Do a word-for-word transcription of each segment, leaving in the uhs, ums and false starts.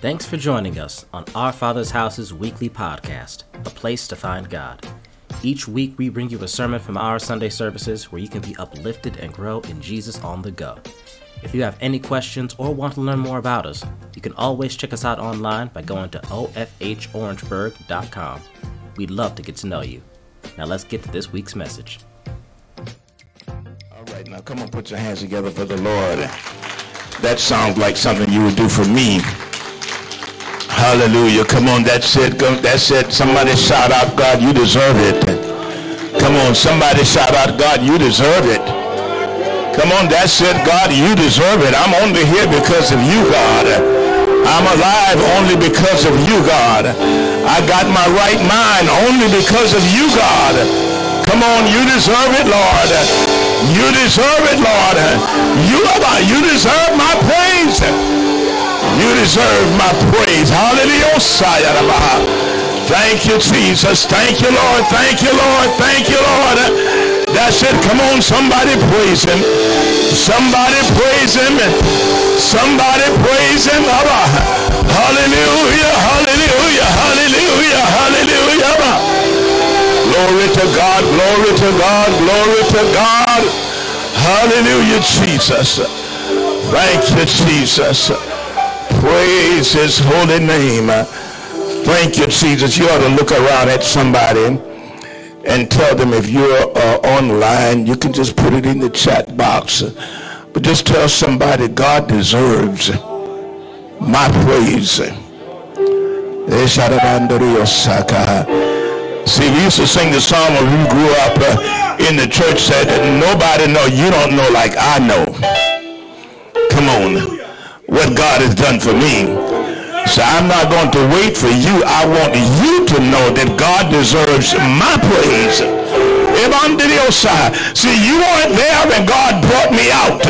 Thanks for joining us on Our Father's House's weekly podcast, A Place to Find God. Each week we bring you a sermon from our Sunday services where you can be uplifted and grow in Jesus on the go. If you have any questions or want to learn more about us, you can always check us out online by going to o f h orangeburg dot com. We'd love to get to know you. Now let's get to this week's message. All right, now come on, put your hands together for the Lord. That sounds like something you would do for me. Hallelujah. Come on, that's it. That's it. Somebody shout out, God, you deserve it. Come on, somebody shout out, God, you deserve it. Come on, that's it, God, you deserve it. I'm only here because of you, God. I'm alive only because of you, God. I got my right mind only because of you, God. Come on, you deserve it, Lord. You deserve it, Lord. You are my, you deserve my praise. You deserve my praise. Hallelujah. Thank you, Jesus. Thank you, Lord. Thank you, Lord. Thank you, Lord. That's it. Come on, somebody praise him. Somebody praise him. Somebody praise him. Hallelujah, hallelujah, hallelujah, hallelujah. Glory to God, glory to God, glory to God. Hallelujah, Jesus. Thank you, Jesus. Praise his holy name. Thank you, Jesus. You ought to look around at somebody and tell them, if you're uh, online, you can just put it in the chat box. But just tell somebody, God deserves my praise. See, we used to sing the song when we grew up uh, in the church, said that nobody know, you don't know like I know. Come on, what God has done for me. So I'm not going to wait for you. I want you to know that God deserves my praise. If I'm to the other side, see, you weren't there when God brought me out.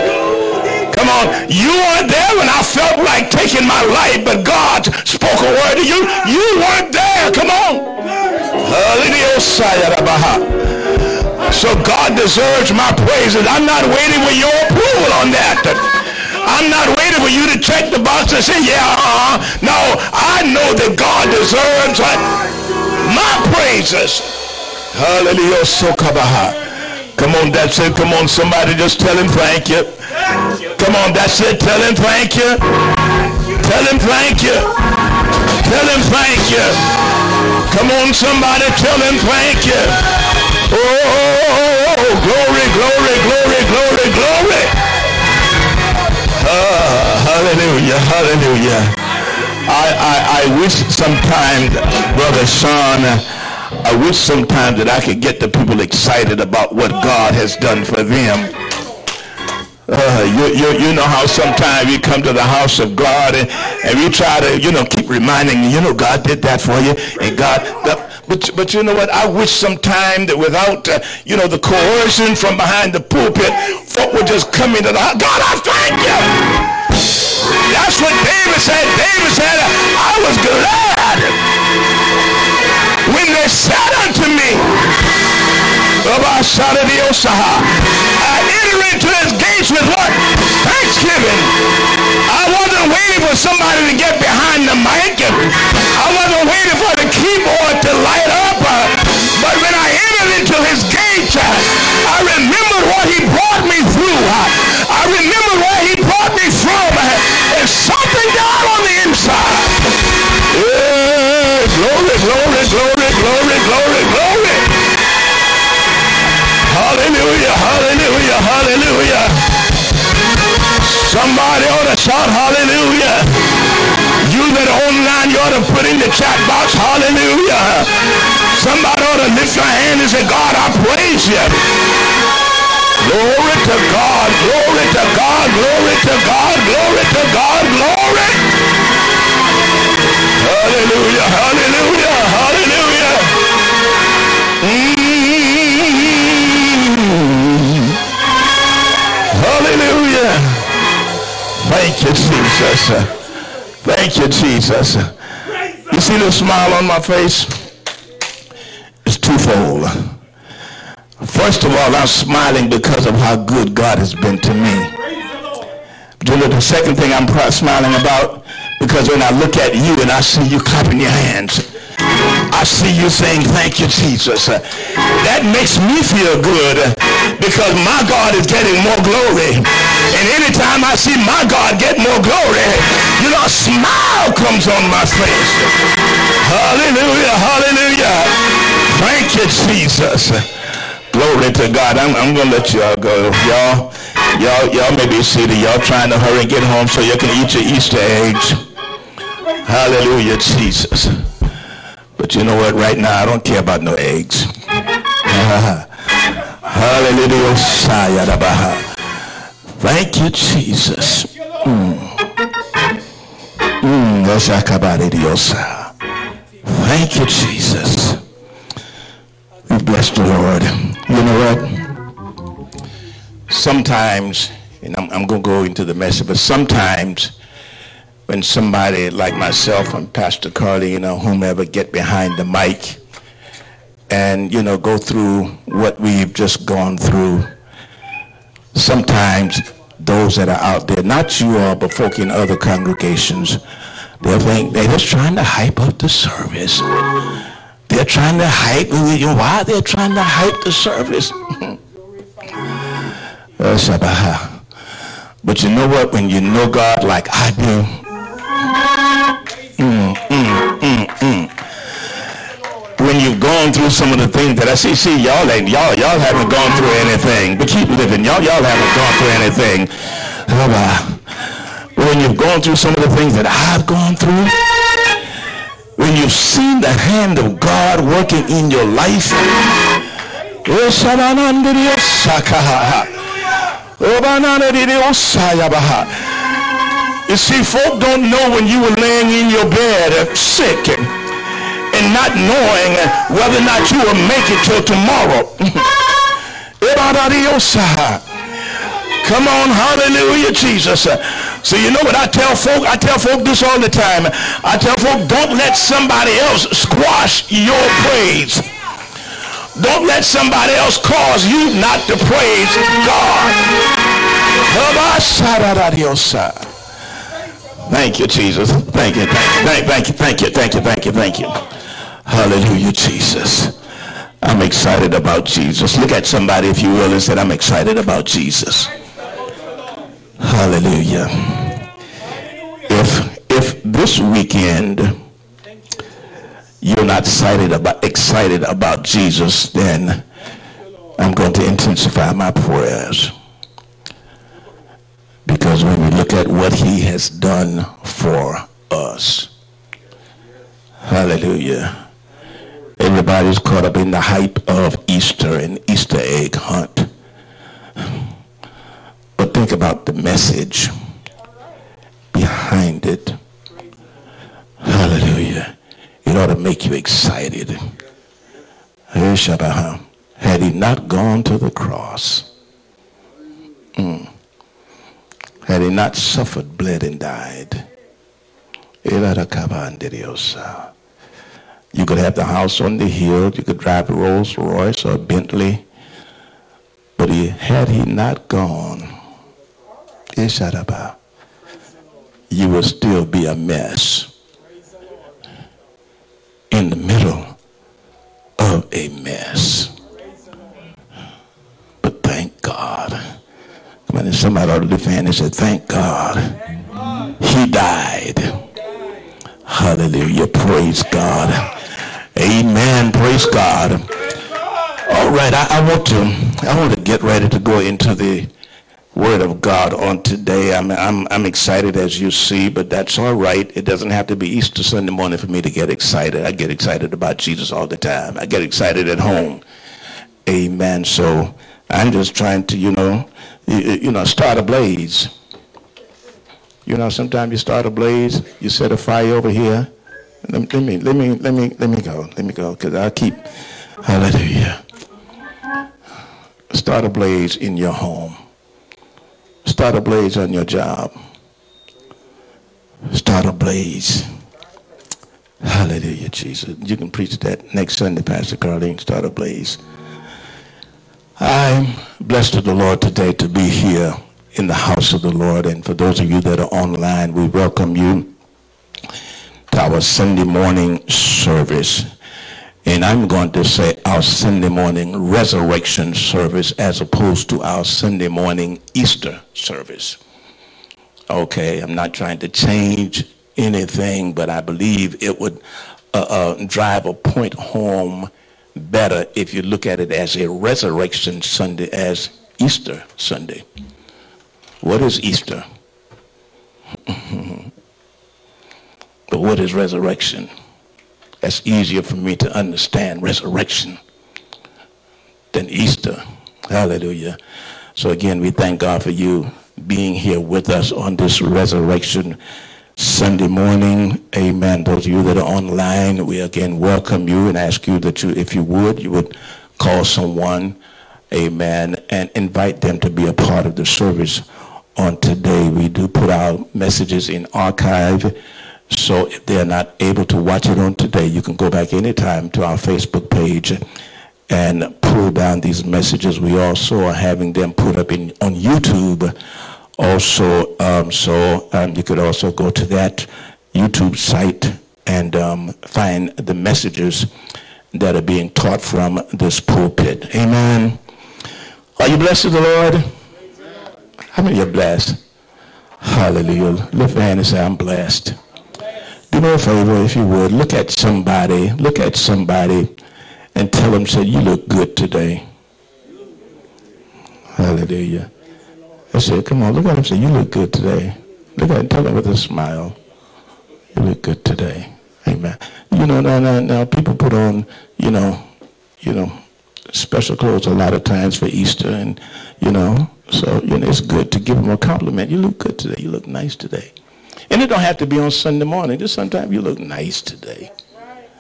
Come on. You weren't there when I felt like taking my life, but God spoke a word to you. You weren't there. Come on. So God deserves my praises. I'm not waiting for your approval on that. I'm not waiting for you to check the box and say, yeah, uh-uh. No, I know that God deserves my praises. Hallelujah. Come on, that's it. Come on, somebody just tell him thank you. Come on, that's it. Tell him thank you. Tell him thank you. Tell him thank you. Come on, somebody tell him thank you. Oh, glory, glory, glory, glory, glory. Uh, hallelujah, hallelujah. I, I, I wish sometimes, Brother Sean, I wish sometimes that I could get the people excited about what God has done for them. Uh, you, you, you know how sometimes we come to the house of God and, and we try to, you know, keep reminding you, you know, God did that for you, and God... The, But, but you know what? I wish sometime that without, uh, you know, the coercion from behind the pulpit, folk would just come into the house. God, I thank you. That's what David said. David said, I was glad when they said unto me, Baba Sadiq Osaha, I entered into his gates with what? Thanksgiving. I wasn't waiting for somebody to get behind the mic. I wasn't waiting for the keyboard to light up. But when I entered into his gates, I remembered what he brought me through. I remembered where he brought me from. There's something down on the inside. Yeah, glory, glory, glory, glory, glory, glory. Hallelujah, hallelujah, hallelujah. Somebody ought to shout hallelujah. You that are online, you ought to put in the chat box hallelujah. Somebody ought to lift your hand and say, God, I praise you. Glory to God, glory to God, glory to God, glory to God, glory. Hallelujah, hallelujah, hallelujah. Mm-hmm. Hallelujah. Thank you, Jesus. Thank you, Jesus. You see the smile on my face? It's twofold. First of all, I'm smiling because of how good God has been to me. But you know, the second thing I'm smiling about Because when I look at you and I see you clapping your hands, I see you saying, thank you, Jesus. That makes me feel good because my God is getting more glory. And anytime I see my God get more glory, you know, a smile comes on my face. Hallelujah, hallelujah. Thank you, Jesus. Glory to God. I'm, I'm going to let y'all go. Y'all, y'all, y'all may be seated. Y'all trying to hurry and get home so you can eat your Easter eggs. Hallelujah, Jesus. But you know what? Right now, I don't care about no eggs. Hallelujah. Thank you, Jesus. Mm. Thank you, Jesus. We bless the Lord. You know what? Sometimes, and I'm, I'm going to go into the message, but sometimes when somebody like myself and Pastor Carly, you know, whomever, get behind the mic and, you know, go through what we've just gone through, sometimes those that are out there, not you all, but folk in other congregations, they'll think they're just trying to hype up the service. They're trying to hype, you know, why they're trying to hype the service. But you know what? When you know God like I do, Mm, mm, mm, mm. when you've gone through some of the things that I see, see y'all ain't y'all y'all haven't gone through anything, but keep living. Y'all y'all haven't gone through anything. When you've gone through some of the things that I've gone through, when you've seen the hand of God working in your life, you see, folk don't know when you were laying in your bed sick and not knowing whether or not you will make it till tomorrow. Come on, hallelujah, Jesus. So you know what I tell folk? I tell folk this all the time. I tell folk, don't let somebody else squash your praise. Don't let somebody else cause you not to praise God. Thank you, Jesus. Thank you. Thank, thank you. Thank you. Thank you. Thank you. Thank you. Hallelujah, Jesus. I'm excited about Jesus. Look at somebody, if you will, and say, I'm excited about Jesus. Hallelujah. If if this weekend you're not excited about excited about Jesus, then I'm going to intensify my prayers. Because when we look at what he has done for us, hallelujah, everybody's caught up in the hype of Easter and Easter egg hunt. But think about the message behind it. Hallelujah. It ought to make you excited. Had he not gone to the cross, mm, had he not suffered, bled, and died, you could have the house on the hill, you could drive a Rolls Royce or a Bentley, but he, had he not gone, you would still be a mess in the middle of a mess. But thank God. And somebody ought to lift a hand and say, thank God he died. Hallelujah. Praise God. Amen. Praise God. All right. I, I want to I want to get ready to go into the Word of God on today. I'm, I'm, I'm excited, as you see, but that's all right. It doesn't have to be Easter Sunday morning for me to get excited. I get excited about Jesus all the time. I get excited at home. Amen. So I'm just trying to, you know, You, you know, start a blaze. You know, sometimes you start a blaze, you set a fire over here. Let me, let me, let me, let me go, let me go, because I'll keep, hallelujah. Start a blaze in your home. Start a blaze on your job. Start a blaze. Hallelujah, Jesus. You can preach that next Sunday, Pastor Carlene, start a blaze. I'm blessed of the Lord today to be here in the house of the Lord. And for those of you that are online, we welcome you. our Sunday morning service. And I'm going to say our Sunday morning resurrection service as opposed to our Sunday morning Easter service. Okay, I'm not trying to change anything, but I believe it would uh, uh, drive a point home better if you look at it as a resurrection Sunday as Easter Sunday. What is Easter? But what is resurrection? That's easier for me to understand resurrection than Easter. Hallelujah. So again, we thank God for you being here with us on this resurrection Sunday morning. Amen. Those of you that are online, we again welcome you and ask you that you, if you would, you would call someone, amen, and invite them to be a part of the service on today. We do put our messages in archive. So if they're not able to watch it on today, you can go back anytime to our Facebook page and pull down these messages. We also are having them put up in on YouTube also. Um, so um, you could also go to that YouTube site and um, find the messages that are being taught from this pulpit. Amen. Are you blessed of the Lord? Amen. How many are blessed? Hallelujah. Lift your hand and say, I'm blessed. Do me a favor, if you would, look at somebody, look at somebody and tell them, say, you look good today. Hallelujah. I said, come on, look at them, say, you look good today. Look at them, tell them with a smile. You look good today. Amen. You know, now, now, now people put on, you know, you know, special clothes a lot of times for Easter and, you know, so you know, it's good to give them a compliment. You look good today. You look nice today. And it don't have to be on Sunday morning. Just sometimes you look nice today. Right.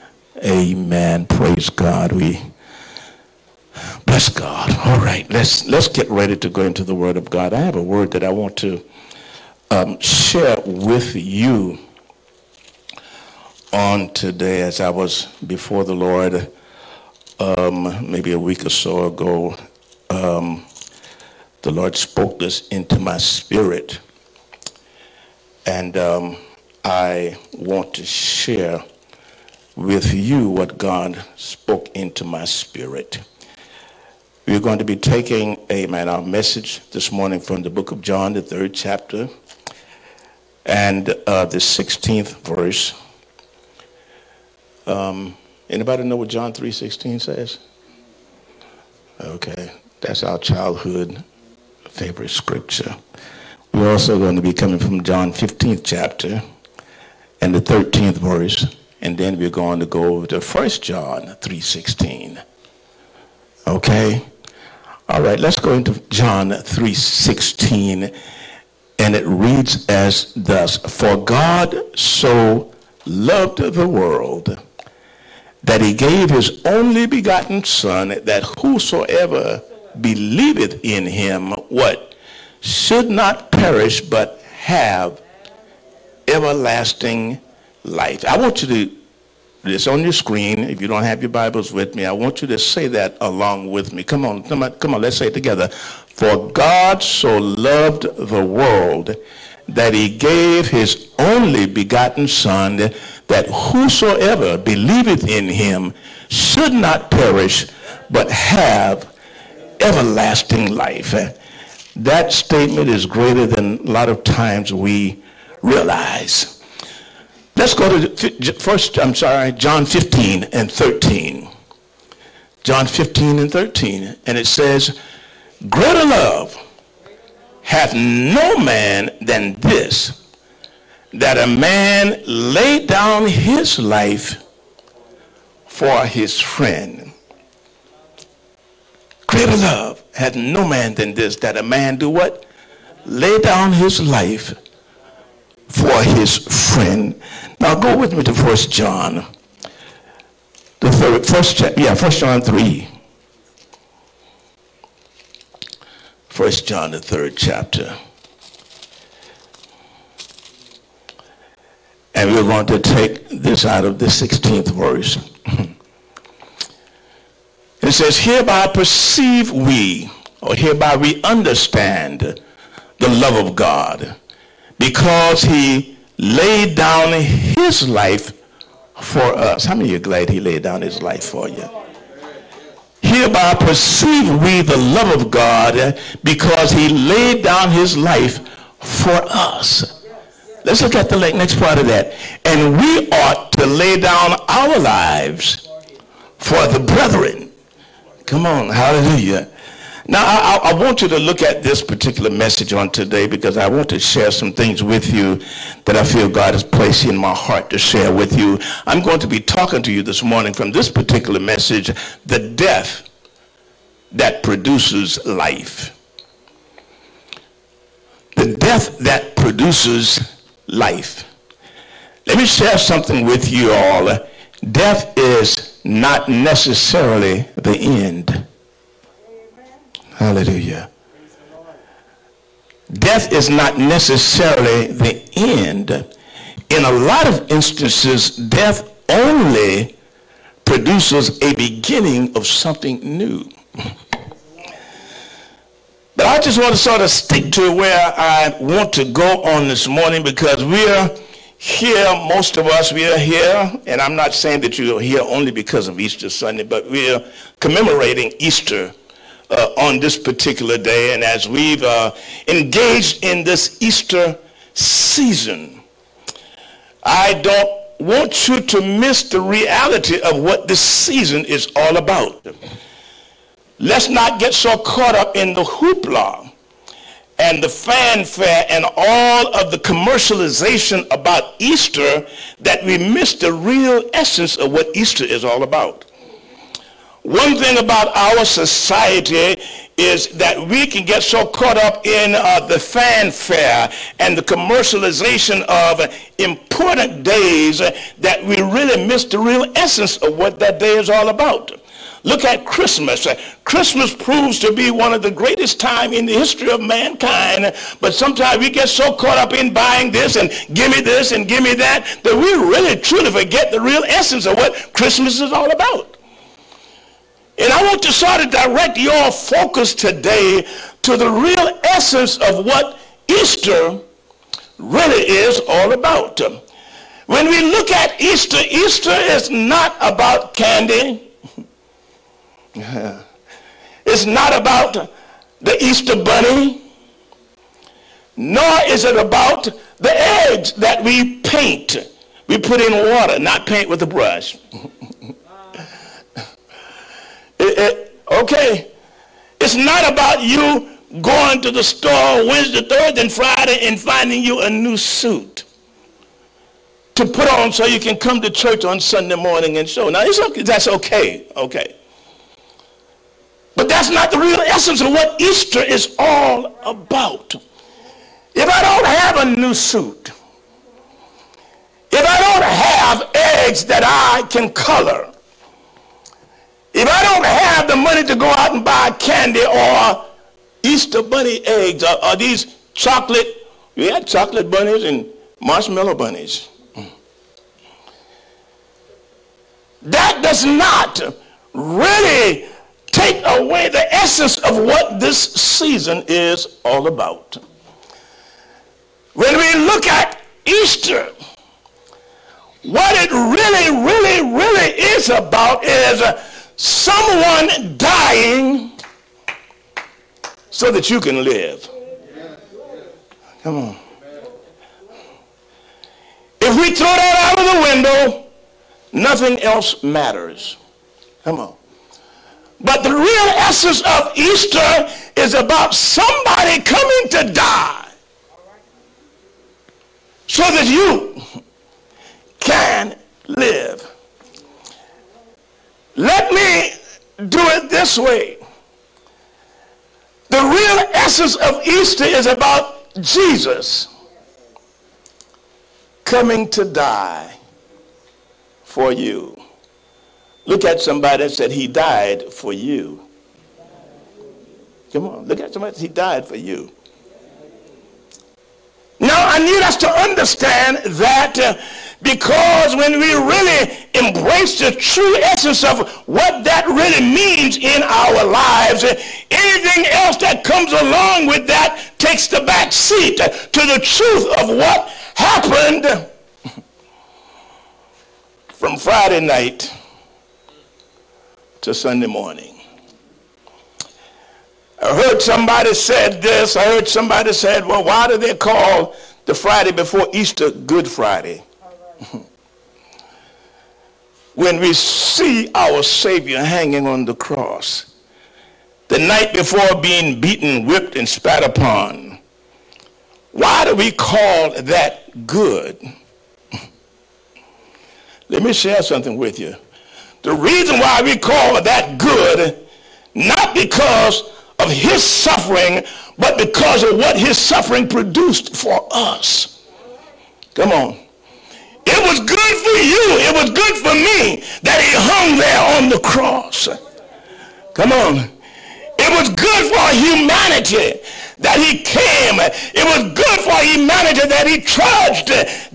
Amen. Praise God. We bless God. All right. Let's let's get ready to go into the Word of God. I have a word that I want to um, share with you on today. As I was before the Lord um, maybe a week or so ago, um, the Lord spoke this into my spirit. And um, I want to share with you what God spoke into my spirit. We're going to be taking, amen, our message this morning from the book of John, the third chapter, and uh, the sixteenth verse. Um, anybody know what John three sixteen says? Okay, that's our childhood favorite scripture. We're also going to be coming from John fifteenth chapter and the thirteenth verse, and then we're going to go over to First John three sixteen. Okay? All right, let's go into John three sixteen, and it reads as thus, For God so loved the world that he gave his only begotten Son, that whosoever believeth in him, what? Should not perish, but have everlasting life. I want you to, it's on your screen. If you don't have your Bibles with me, I want you to say that along with me. Come on, come on, come on, let's say it together. For God so loved the world that he gave his only begotten Son, that whosoever believeth in him should not perish, but have everlasting life. That statement is greater than a lot of times we realize. Let's go to first, I'm sorry, John fifteen and thirteen. John fifteen and thirteen. And it says, Greater love hath no man than this, that a man lay down his life for his friend. Greater love hath no man than this, that a man do what? Lay down his life for his friend. Now go with me to First John. The third, first chapter, yeah, First John three. First John, the third chapter. And we're going to take this out of the sixteenth verse. It says, Hereby perceive we, or hereby we understand the love of God, because he laid down his life for us. How many are glad he laid down his life for you? Hereby perceive we the love of God, because he laid down his life for us. Let's look at the next part of that. And we ought to lay down our lives for the brethren. Come on, hallelujah. Now, I, I want you to look at this particular message on today, because I want to share some things with you that I feel God has placed in my heart to share with you. I'm going to be talking to you this morning from this particular message, the death that produces life. The death that produces life. Let me share something with you all. Death is not necessarily the end. Hallelujah. Death is not necessarily the end. In a lot of instances, death only produces a beginning of something new. But I just want to sort of stick to where I want to go on this morning, because we're here, most of us, we are here, and I'm not saying that you're here only because of Easter Sunday, but we're commemorating Easter Uh, on this particular day. And as we've uh, engaged in this Easter season, I don't want you to miss the reality of what this season is all about. Let's not get so caught up in the hoopla and the fanfare and all of the commercialization about Easter that we miss the real essence of what Easter is all about. One thing about our society is that we can get so caught up in uh, the fanfare and the commercialization of important days that we really miss the real essence of what that day is all about. Look at Christmas. Christmas proves to be one of the greatest time in the history of mankind, but sometimes we get so caught up in buying this and give me this and give me that that we really truly forget the real essence of what Christmas is all about. And I want to sort of direct your focus today to the real essence of what Easter really is all about. When we look at Easter, Easter is not about candy. It's not about the Easter bunny. Nor is it about the eggs that we paint. We put in water, not paint with a brush. It, it, okay, it's not about you going to the store Wednesday, Thursday, and Friday and finding you a new suit to put on so you can come to church on Sunday morning and show. Now, it's okay, that's okay, okay. But that's not the real essence of what Easter is all about. If I don't have a new suit, if I don't have eggs that I can color, if I don't have the money to go out and buy candy or Easter bunny eggs or, or these chocolate, we had chocolate bunnies and marshmallow bunnies. That does not really take away the essence of what this season is all about. When we look at Easter, what it really, really, really is about is someone dying so that you can live. Come on. If we throw that out of the window, nothing else matters. Come on. But the real essence of Easter is about somebody coming to die so that you can live. Let me do it this way. The real essence of Easter is about Jesus coming to die for you. Look at somebody that said he died for you. Come on, look at somebody that said he died for you. Now, I need us to understand that uh, because when we really embrace the true essence of what that really means in our lives, anything else that comes along with that takes the back seat to the truth of what happened from Friday night to Sunday morning. I heard somebody said this. I heard somebody said, well, why do they call the Friday before Easter Good Friday? Right. When we see our Savior hanging on the cross, the night before being beaten, whipped, and spat upon, why do we call that good? Let me share something with you. The reason why we call that good, not because of his suffering, but because of what his suffering produced for us. Come on. It was good for you. It was good for me that he hung there on the cross. Come on. It was good for humanity that he came. It was good for humanity that he trudged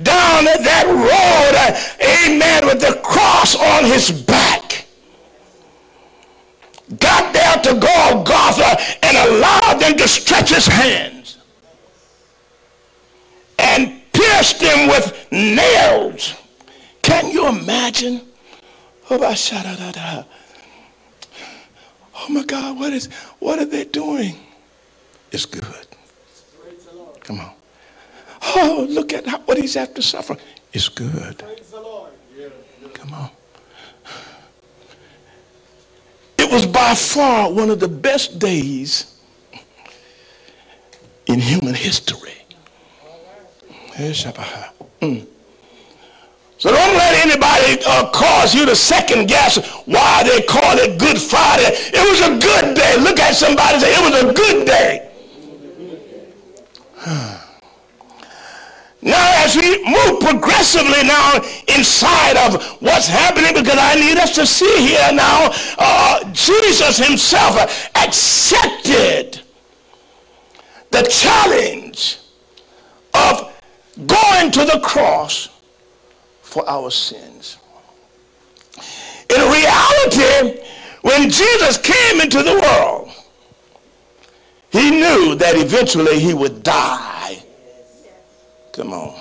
down that road, amen, with the cross on his back. Got there to Golgotha and allowed them to stretch his hands and pierced him with nails. Can you imagine? Oh my God, what is, what are they doing? It's good. Come on. Oh, look at how, what he's after suffering. It's good. Come on. It was by far one of the best days in human history. Mm. So don't let anybody uh, cause you to second guess why they call it Good Friday. It was a good day. Look at somebody and say, it was a good day. Now as we move progressively now inside of what's happening, because I need us to see here now, uh, Jesus himself accepted the challenge of going to the cross for our sins. In reality, when Jesus came into the world, he knew that eventually he would die. Come on.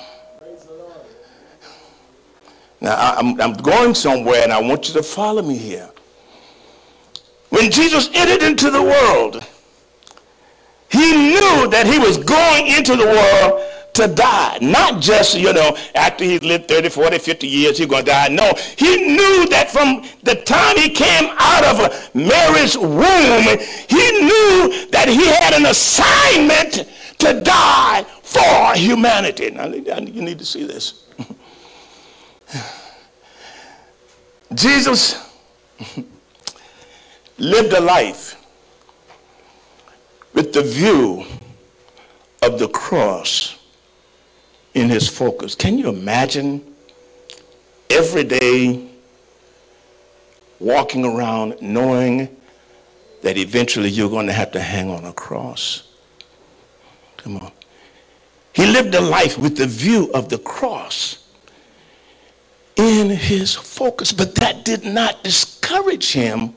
Now, I'm, I'm going somewhere, and I want you to follow me here. When Jesus entered into the world, he knew that he was going into the world to die. Not just, you know, after he lived thirty, forty, fifty years, he's going to die. No, he knew that from the time he came out of Mary's womb, he knew that he had an assignment to die for humanity. Now, you need to see this. Jesus lived a life with the view of the cross in his focus. Can you imagine every day walking around knowing that eventually you're going to have to hang on a cross? Come on. He lived a life with the view of the cross in his focus, but that did not discourage him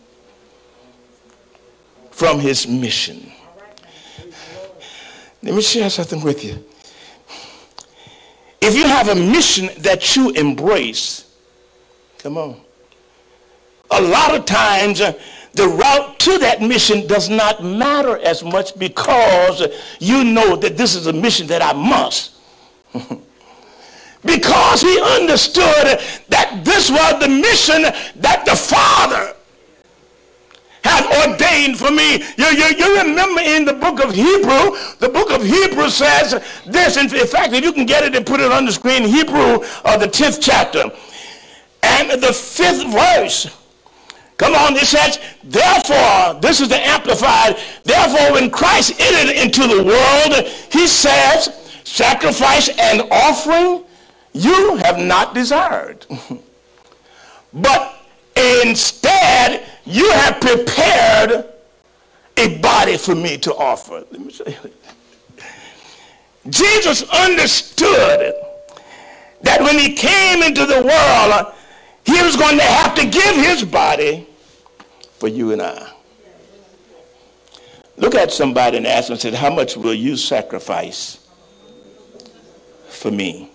from his mission. Let me share something with you. If you have a mission that you embrace, come on, a lot of times uh, the route to that mission does not matter as much because you know that this is a mission that I must. Because he understood that this was the mission that the Father have ordained for me. You, you, you remember in the book of Hebrew, the book of Hebrew says this. In fact, if you can get it and put it on the screen, Hebrew, uh, the tenth chapter. And the fifth verse. Come on, it says, therefore, this is the Amplified, therefore when Christ entered into the world, he says, sacrifice and offering you have not desired. But instead, you have prepared a body for me to offer. Let me show you. Jesus understood that when he came into the world, he was going to have to give his body for you and I. Look at somebody and ask them, said, how much will you sacrifice for me?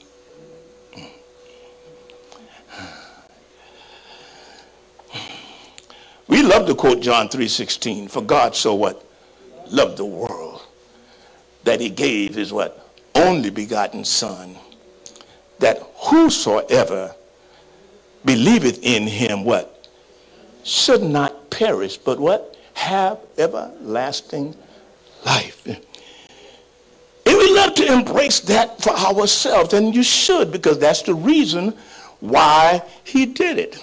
love to quote John three sixteen, for God so what? Loved the world that he gave his what? Only begotten son, that whosoever believeth in him what? Should not perish, but what? Have everlasting life. And we love to embrace that for ourselves, and you should, because that's the reason why he did it.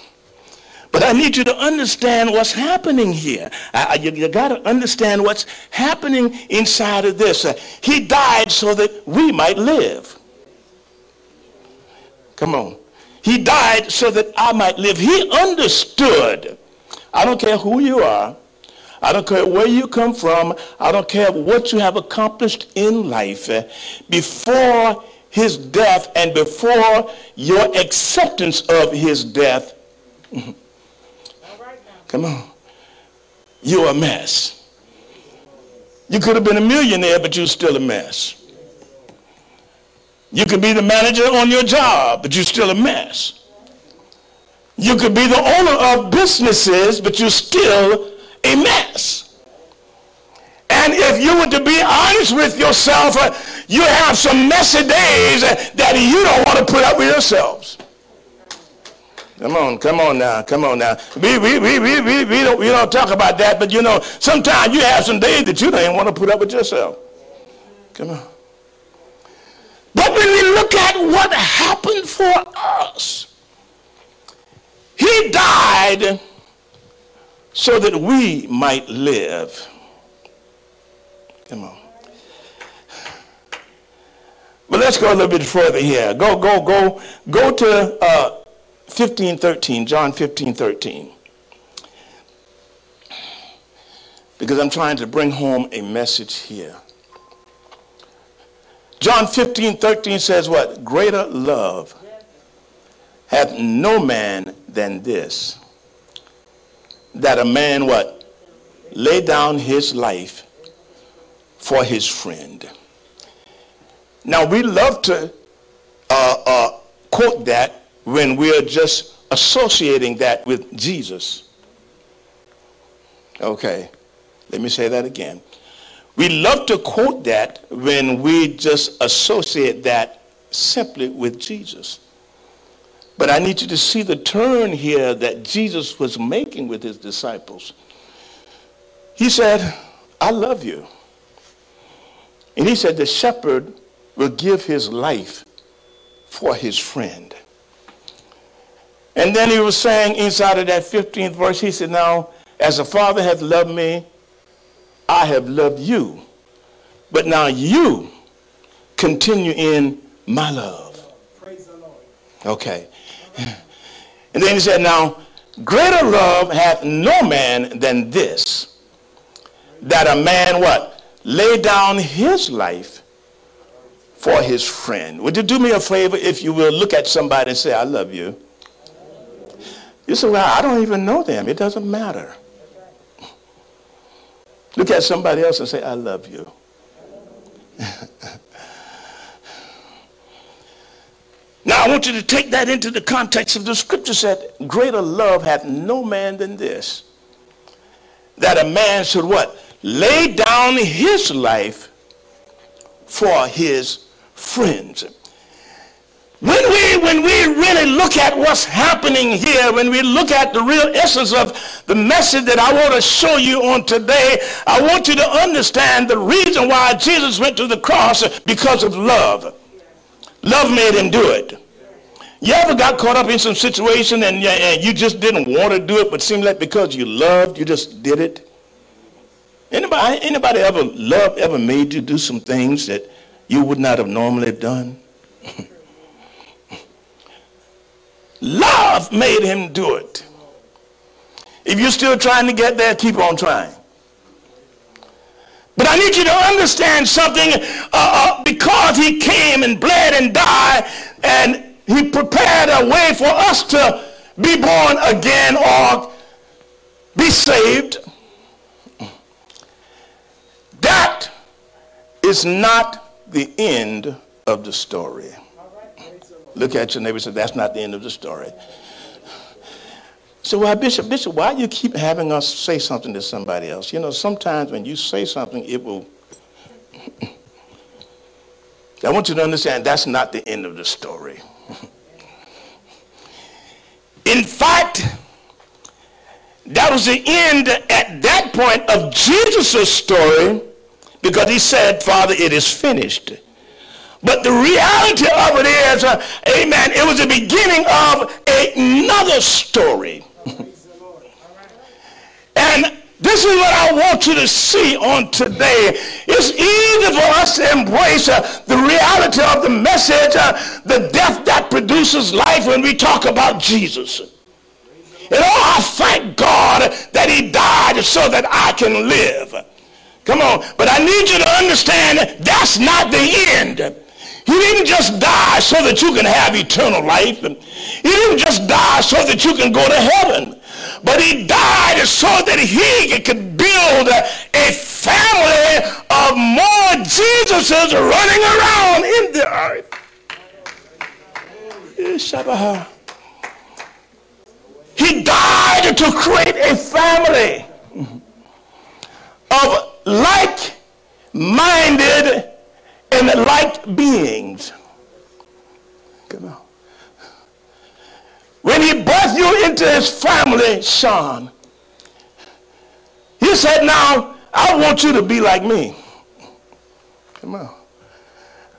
But I need you to understand what's happening here. I, I, you you got to understand what's happening inside of this. Uh, he died so that we might live. Come on. He died so that I might live. He understood. I don't care who you are. I don't care where you come from. I don't care what you have accomplished in life. Uh, before his death and before your acceptance of his death, come on. You're a mess. You could have been a millionaire, but you're still a mess. You could be the manager on your job, but you're still a mess. You could be the owner of businesses, but you're still a mess. And if you were to be honest with yourself, you have some messy days that you don't want to put up with yourselves. Come on, come on now, come on now. We we we we we we don't we don't talk about that, but you know, sometimes you have some days that you don't even want to put up with yourself. Come on. But when we look at what happened for us, he died so that we might live. Come on. But let's go a little bit further here. Go, go, go, go to uh fifteen thirteen, John fifteen thirteen, because I'm trying to bring home a message here. John fifteen thirteen says what? Greater love hath no man than this, that a man what? Lay down his life for his friend. Now we love to uh, uh, quote that when we are just associating that with Jesus. Okay, let me say that again. We love to quote that when we just associate that simply with Jesus. But I need you to see the turn here that Jesus was making with his disciples. He said, I love you. And he said, the shepherd will give his life for his friend. And then he was saying inside of that fifteenth verse, he said, now, as the Father hath loved me, I have loved you. But now you continue in my love. Praise the Lord. Okay. And then he said, now, greater love hath no man than this, that a man what? Lay down his life for his friend. Would you do me a favor, if you will, look at somebody and say, I love you. You say, well, I don't even know them. It doesn't matter. Look at somebody else and say, I love you. Now, I want you to take that into the context of the scripture said, greater love hath no man than this, that a man should what? Lay down his life for his friends. When we, when we really look at what's happening here, when we look at the real essence of the message that I want to show you on today, I want you to understand the reason why Jesus went to the cross, because of love. Love made him do it. You ever got caught up in some situation and, and you just didn't want to do it, but seemed like because you loved, you just did it? Anybody, anybody ever loved, ever made you do some things that you would not have normally done? Love made him do it. If you're still trying to get there, keep on trying. But I need you to understand something. Uh, uh, because he came and bled and died, and he prepared a way for us to be born again or be saved, that is not the end of the story. Look at your neighbor and say, that's not the end of the story. So why, Bishop, Bishop, why you keep having us say something to somebody else? You know, sometimes when you say something, it will... I want you to understand that's not the end of the story. In fact, that was the end at that point of Jesus' story, because he said, Father, it is finished. But the reality of it is, uh, amen, it was the beginning of another story. And this is what I want you to see on today. It's easy for us to embrace uh, the reality of the message, uh, the death that produces life, when we talk about Jesus. And oh, I thank God that he died so that I can live. Come on. But I need you to understand that's not the end. He didn't just die so that you can have eternal life. He didn't just die so that you can go to heaven. But he died so that he could build a family of more Jesuses running around in the earth. He died to create a family of like-minded and like beings. Come on. When he birthed you into his family, Sean, he said, now, I want you to be like me. Come on.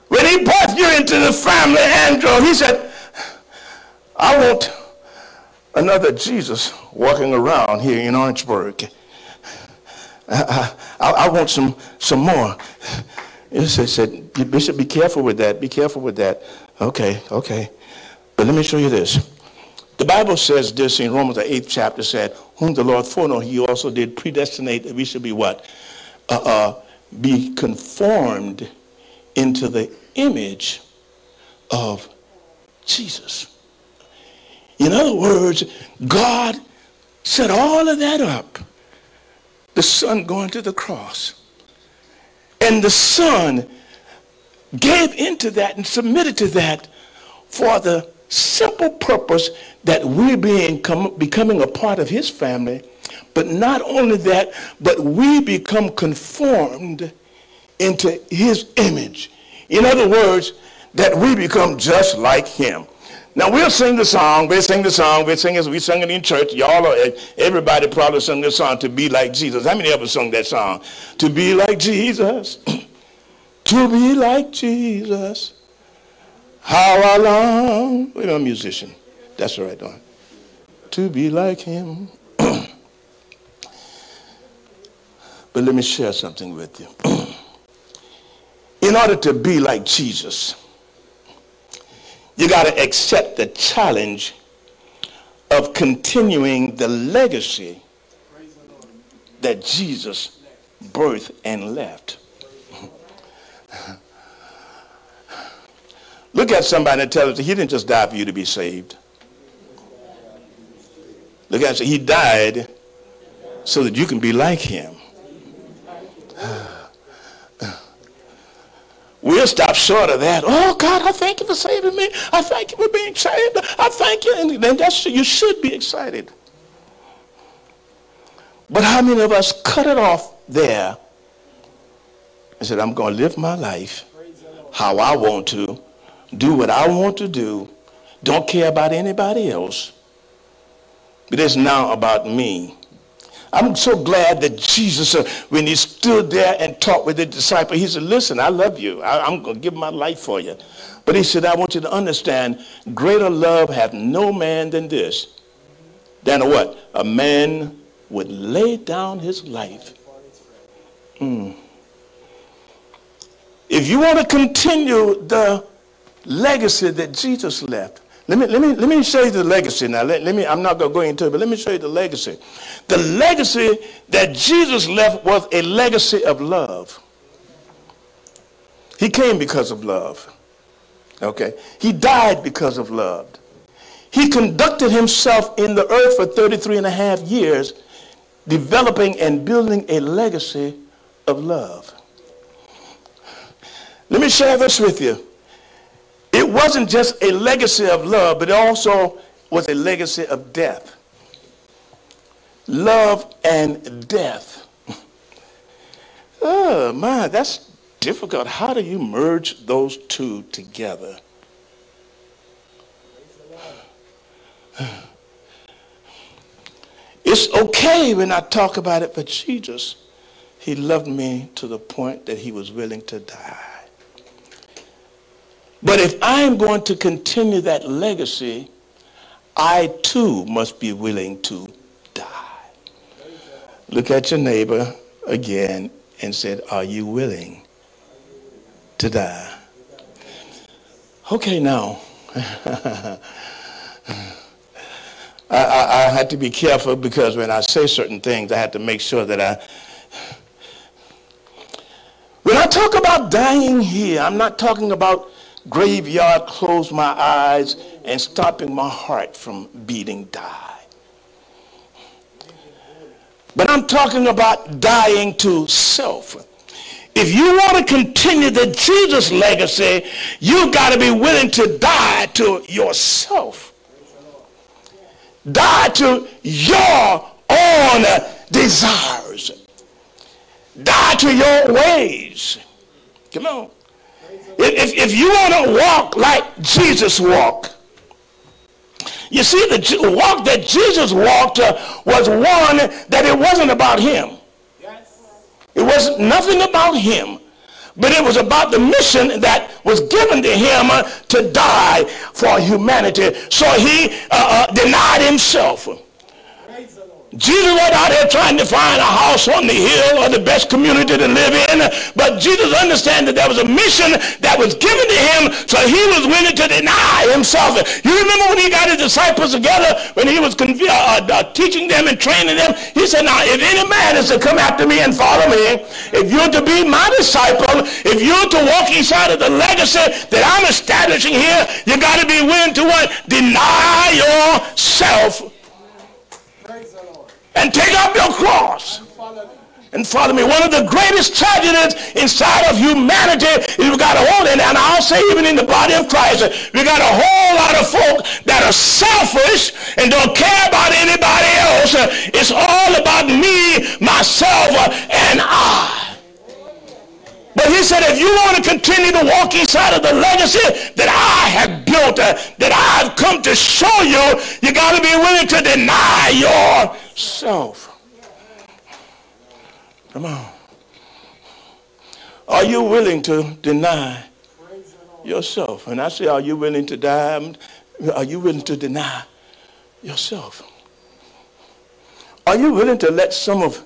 When he birthed you into the family, Andrew, he said, I want another Jesus walking around here in Orangeburg. I, I, I want some, some more. He said, Bishop, be careful with that. Be careful with that. Okay, okay. But let me show you this. The Bible says this in Romans, the eighth chapter, said, whom the Lord foreknew, he also did predestinate that we should be what? Uh, uh, be conformed into the image of Jesus. In other words, God set all of that up. The Son going to the cross. And the Son gave into that and submitted to that for the simple purpose that we're being com- becoming a part of his family. But not only that, but we become conformed into his image. In other words, that we become just like him. Now, we'll sing the song. We'll sing the song. We'll sing it. We sing it in church. Y'all, are, everybody probably sung this song, To Be Like Jesus. How many ever sung that song? To be like Jesus. To be like Jesus. How I long. We're a musician. That's what I do. To be like him. But let me share something with you. In order to be like Jesus, you got to accept the challenge of continuing the legacy that Jesus birthed and left. Look at somebody and tell them, he didn't just die for you to be saved. Look at him, he died so that you can be like him. We'll stop short of that. Oh, God, I thank you for saving me. I thank you for being saved. I thank you. And then that's, you should be excited. But how many of us cut it off there and said, I'm going to live my life how I want to, do what I want to do, don't care about anybody else. But it's now about me. I'm so glad that Jesus, uh, when he stood there and talked with the disciple, he said, listen, I love you. I, I'm going to give my life for you. But he said, I want you to understand, greater love hath no man than this. Than a what? A man would lay down his life. Mm. If you want to continue the legacy that Jesus left, Let me, let me, let me show you the legacy now. Let, let me, I'm not going to go into it, but let me show you the legacy. The legacy that Jesus left was a legacy of love. He came because of love. Okay? He died because of love. He conducted himself in the earth for thirty-three and a half years, developing and building a legacy of love. Let me share this with you. It wasn't just a legacy of love, but it also was a legacy of death. love, and death. Oh, my, that's difficult. How do you merge those two together? It's okay when I talk about it, but Jesus, he loved me to the point that he was willing to die. But if I'm going to continue that legacy, I too must be willing to die. Look at your neighbor again and said, are you willing to die? Okay, now. I, I, I had to be careful because when I say certain things, I had to make sure that I... When I talk about dying here, I'm not talking about graveyard, close my eyes, and stopping my heart from beating, die. But I'm talking about dying to self. If you want to continue the Jesus legacy, you got to be willing to die to yourself. Die to your own desires. Die to your ways. Come on. If, if you want to walk like Jesus walked, you see, the walk that Jesus walked uh, was one that it wasn't about him. It wasn't nothing about him, but it was about the mission that was given to him uh, to die for humanity. So he uh, uh, denied himself. Jesus was out there trying to find a house on the hill or the best community to live in, but Jesus understood that there was a mission that was given to him, so he was willing to deny himself. You remember when he got his disciples together, when he was conv- uh, uh, teaching them and training them, he said, now if any man is to come after me and follow me, if you're to be my disciple, if you're to walk inside of the legacy that I'm establishing here, you got to be willing to what? Deny yourself. And take up your cross and follow me. One of the greatest tragedies inside of humanity is we got a whole, and I'll say even in the body of Christ, we got a whole lot of folk that are selfish and don't care about anybody else. It's all about me, myself, and I. But he said, if you want to continue to walk inside of the legacy that I have built, that I've come to show you, you got to be willing to deny yourself. Come on. Are you willing to deny yourself? And I say, are you willing to die? Are you willing to deny yourself? Are you willing to let some of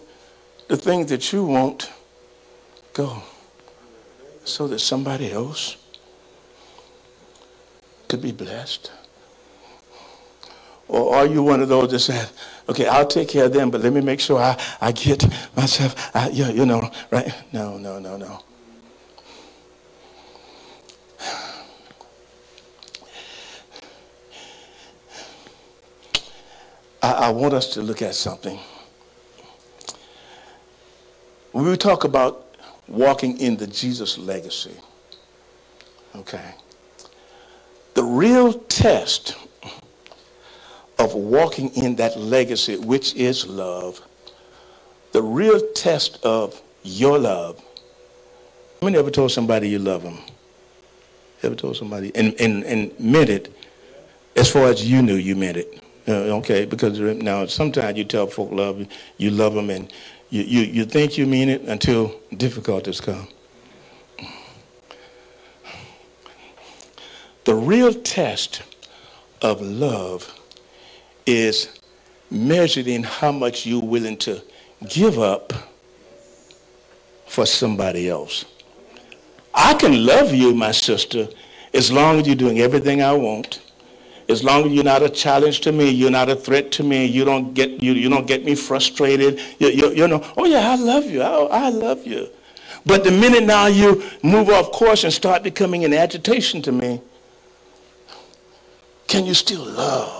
the things that you want go, so that somebody else could be blessed? Or are you one of those that said, okay, I'll take care of them, but let me make sure I, I get myself, I, you, you know, right? No, no, no, no. I, I want us to look at something. When we talk about walking in the Jesus legacy, okay, the real test of walking in that legacy, which is love, the real test of your love. How many ever told somebody you love them? Ever told somebody and, and, and meant it as far as you knew you meant it? Uh, okay, because now sometimes you tell folk love, you love them, and You, you, you think you mean it until difficulties come. The real test of love is measured in how much you're willing to give up for somebody else. I can love you, my sister, as long as you're doing everything I want. As long as you're not a challenge to me, you're not a threat to me, you don't get you, you don't get me frustrated. You, you, you know, oh yeah, I love you. I, I love you. But the minute now you move off course and start becoming an agitation to me, can you still love?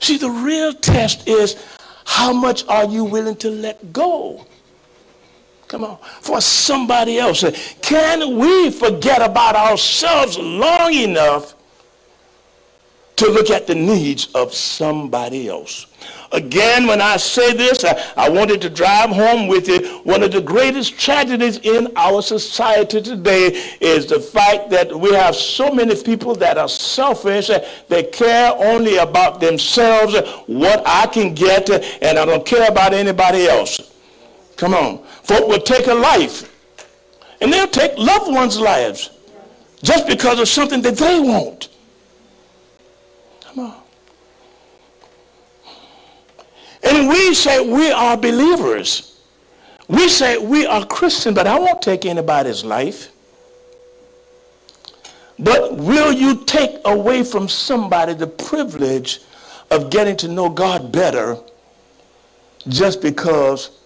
See, the real test is how much are you willing to let go? Come on, for somebody else. Can we forget about ourselves long enough to look at the needs of somebody else. Again, when I say this, I, I wanted to drive home with you, one of the greatest tragedies in our society today is the fact that we have so many people that are selfish. They care only about themselves, what I can get, and I don't care about anybody else. Come on. Folk will take a life, and they'll take loved ones' lives just because of something that they want. Come on. And we say we are believers. We say we are Christian, but I won't take anybody's life. But will you take away from somebody the privilege of getting to know God better just because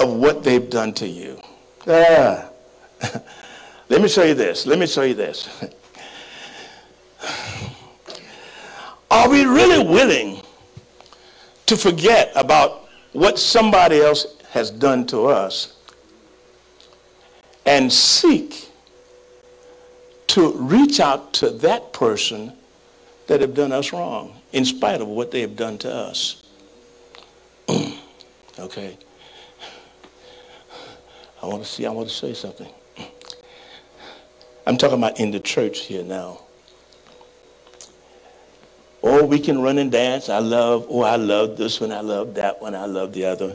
of what they've done to you? Ah. Let me show you this. Let me show you this. Are we really willing to forget about what somebody else has done to us and seek to reach out to that person that have done us wrong in spite of what they have done to us? Okay. I want to see, I want to show you something. I'm talking about in the church here now. Oh, we can run and dance. I love, oh, I love this one. I love that one. I love the other.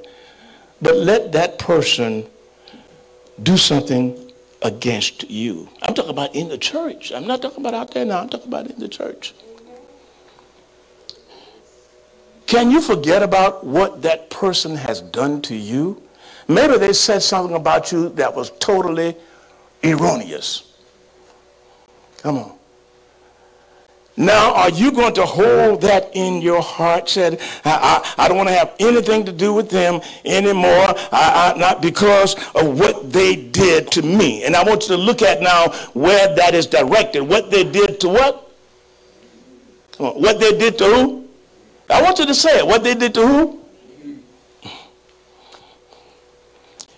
But let that person do something against you. I'm talking about in the church. I'm not talking about out there now. I'm talking about in the church. Can you forget about what that person has done to you? Maybe they said something about you that was totally erroneous. Come on. Now, are you going to hold that in your heart? Said, I, I, I don't want to have anything to do with them anymore, I, I, not because of what they did to me. And I want you to look at now where that is directed. What they did to what? What they did to who? I want you to say it. What they did to who?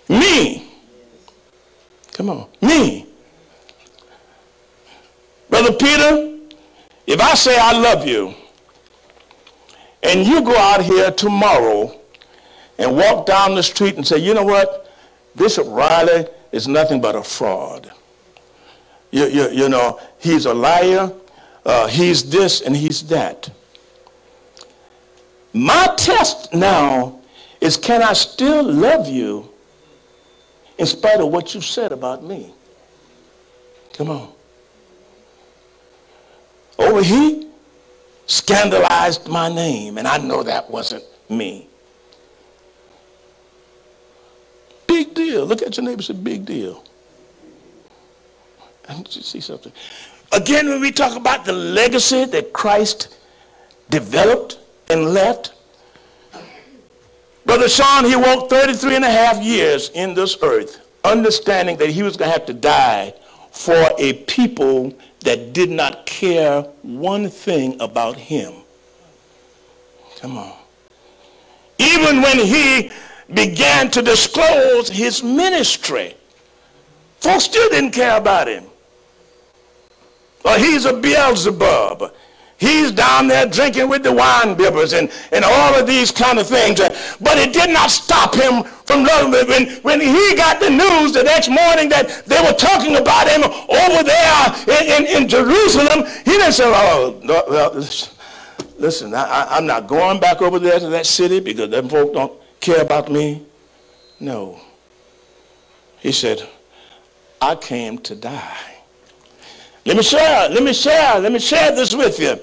Me. Come on. Me. Brother Peter, if I say I love you, and you go out here tomorrow and walk down the street and say, you know what, Bishop Riley is nothing but a fraud. You, you, you know, he's a liar, uh, he's this and he's that. My test now is, can I still love you in spite of what you said about me? Come on. Oh, he scandalized my name, and I know that wasn't me. Big deal. Look at your neighbor and say, big deal. I need you to see something. Again, when we talk about the legacy that Christ developed and left, Brother Sean, he walked thirty-three and a half years in this earth, understanding that he was going to have to die for a people that did not care one thing about him. Come on. Even when he began to disclose his ministry, folks still didn't care about him. Or he's a Beelzebub. He's down there drinking with the wine bibbers and, and all of these kind of things. But it did not stop him from loving him. When, when he got the news the next morning that they were talking about him over there in, in, in Jerusalem, he didn't say, oh, well, listen, I, I'm not going back over there to that city because them folk don't care about me. No. He said, I came to die. Let me share, let me share, let me share this with you.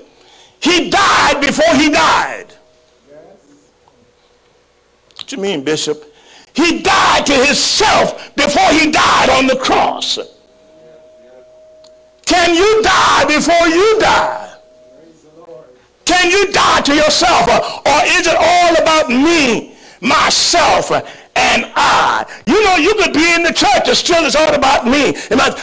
He died before he died. Yes. What do you mean, Bishop? He died to himself before he died on the cross. Yes, yes. Can you die before you die? Praise the Lord. Can you die to yourself? Or, or is it all about me, myself, and I? You know, you could be in the church and still it's all about me.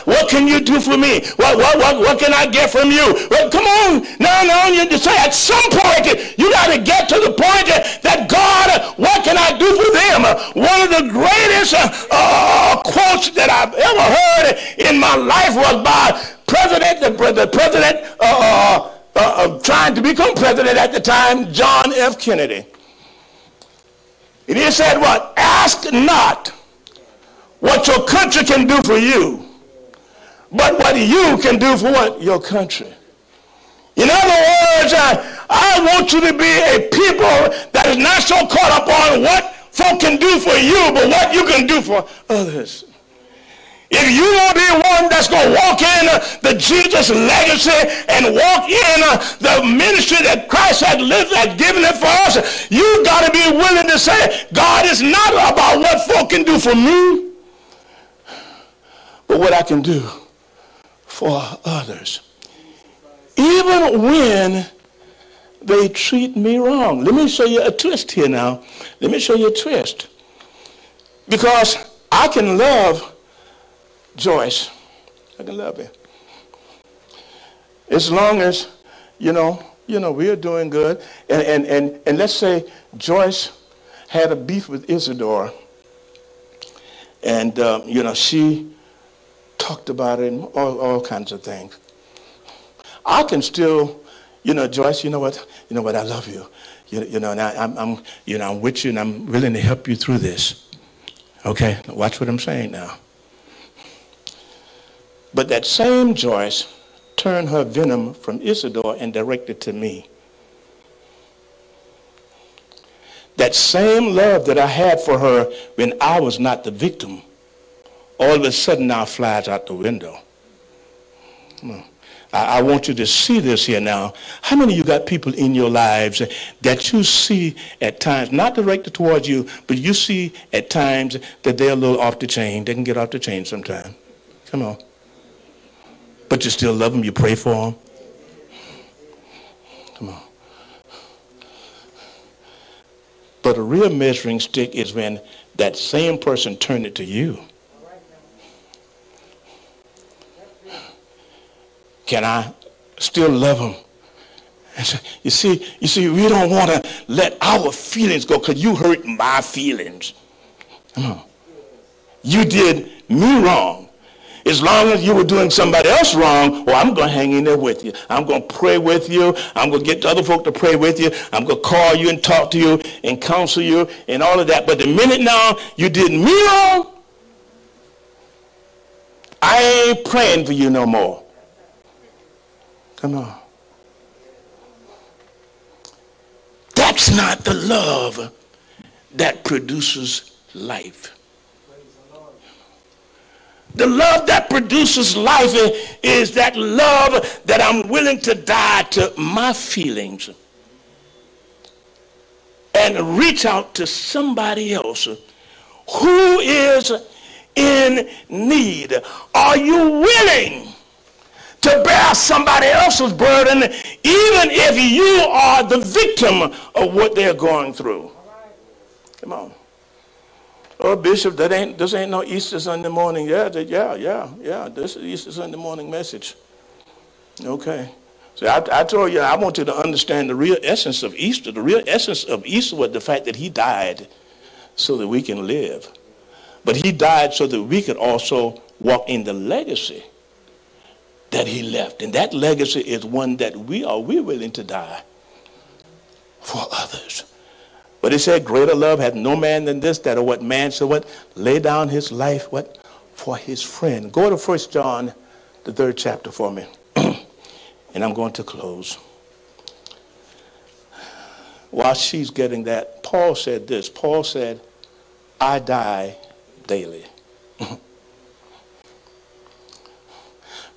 What can you do for me? What, what, what, what can I get from you? Well, come on. No, no. You just say at some point, you got to get to the point that, God, what can I do for them? One of the greatest uh, uh, quotes that I've ever heard in my life was by President, the, the President, uh, uh, uh, uh, trying to become president at the time, John F. Kennedy. And he said what? Ask not what your country can do for you, but what you can do for what? Your country. In other words, I, I want you to be a people that is not so caught up on what folk can do for you, but what you can do for others. If you want to be one that's going to walk in uh, the Jesus legacy and walk in uh, the ministry that Christ had lived, had given it for us, you got to be willing to say, God, it's not about what folk can do for me, but what I can do for others. Even when they treat me wrong. Let me show you a twist here now. Let me show you a twist. Because I can love Joyce, I can love you. As long as, you know, you know, we're doing good. And, and, and, and let's say Joyce had a beef with Isadora. And, um, you know, she talked about it and all, all kinds of things. I can still, you know, Joyce, you know what? You know what? I love you. You, you know, and I, I'm, I'm, you know, I'm with you and I'm willing to help you through this. Okay, watch what I'm saying now. But that same Joyce turned her venom from Isidore and directed to me. That same love that I had for her when I was not the victim, all of a sudden now flies out the window. I, I want you to see this here now. How many of you got people in your lives that you see at times, not directed towards you, but you see at times that they're a little off the chain. They can get off the chain sometime. Come on. But you still love them, you pray for them. Come on. But a real measuring stick is when that same person turned it to you. Can I still love them? You see, you see, we don't want to let our feelings go because you hurt my feelings. Come on. You did me wrong. As long as you were doing somebody else wrong, well, I'm going to hang in there with you. I'm going to pray with you. I'm going to get the other folk to pray with you. I'm going to call you and talk to you and counsel you and all of that. But the minute now you did me wrong, I ain't praying for you no more. Come on. That's not the love that produces life. The love that produces life is that love that I'm willing to die to my feelings and reach out to somebody else who is in need. Are you willing to bear somebody else's burden even if you are the victim of what they're going through? Come on. Oh, Bishop, that ain't, this ain't no Easter Sunday morning. Yeah, that, yeah, yeah, yeah. This is Easter Sunday morning message. Okay. So I, I told you, I want you to understand the real essence of Easter. The real essence of Easter was the fact that he died so that we can live. But he died so that we could also walk in the legacy that he left. And that legacy is one that we are we willing to die for others. But he said, greater love hath no man than this, that or what man shall what? Lay down his life, what? For his friend. Go to First John, the third chapter for me. And I'm going to close. While she's getting that, Paul said this. Paul said, I die daily.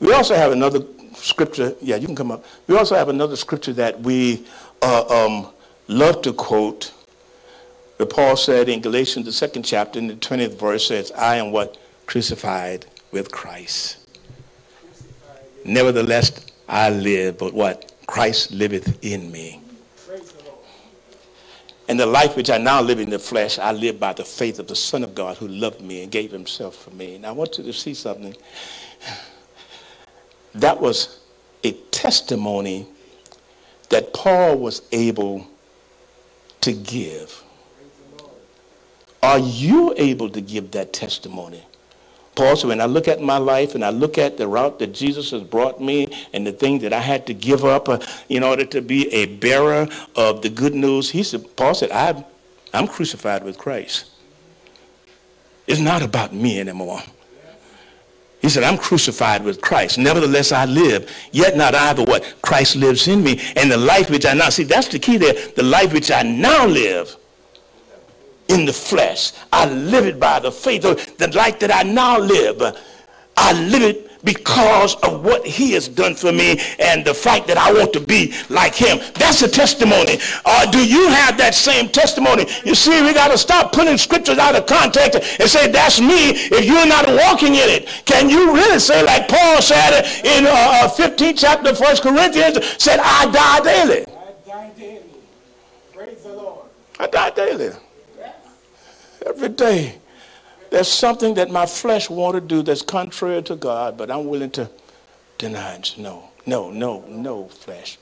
We also have another scripture. Yeah, you can come up. We also have another scripture that we uh, um, love to quote. But Paul said in Galatians, the second chapter, in the twentieth verse, says, I am what? Crucified with Christ. Crucified. Nevertheless, I live, but what? Christ liveth in me. Praise the Lord. And the life which I now live in the flesh, I live by the faith of the Son of God who loved me and gave himself for me. And I want you to see something. That was a testimony that Paul was able to give. Are you able to give that testimony? Paul said, when I look at my life and I look at the route that Jesus has brought me and the thing that I had to give up uh, in order to be a bearer of the good news, he said, Paul said, I'm, I'm crucified with Christ. It's not about me anymore. He said, I'm crucified with Christ. Nevertheless, I live. Yet not I, but what? Christ lives in me. And the life which I now, see, that's the key there. The life which I now live in the flesh, I live it by the faith. The life that I now live, I live it because of what he has done for me and the fact that I want to be like him. That's a testimony. Uh, do you have that same testimony? You see, we got to stop putting scriptures out of context and say, that's me, if you're not walking in it. Can you really say, like Paul said in uh, fifteenth chapter of First Corinthians, said, I die daily. I die daily. Praise the Lord. I die daily. Every day, there's something that my flesh want to do that's contrary to God, but I'm willing to deny it. No, no, no, no, flesh.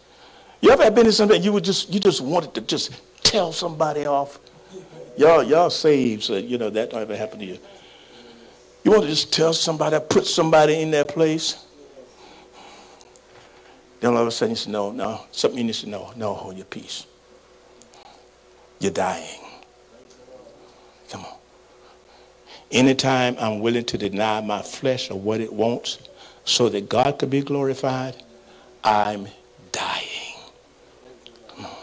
You ever been in something you would just you just wanted to just tell somebody off? Y'all, y'all saved, so you know that don't ever happen to you. You want to just tell somebody, put somebody in their place. Then all of a sudden you say, no, no, something you need to know. No, hold your peace. You're dying. Come on. Anytime I'm willing to deny my flesh or what it wants so that God could be glorified, I'm dying. Come on.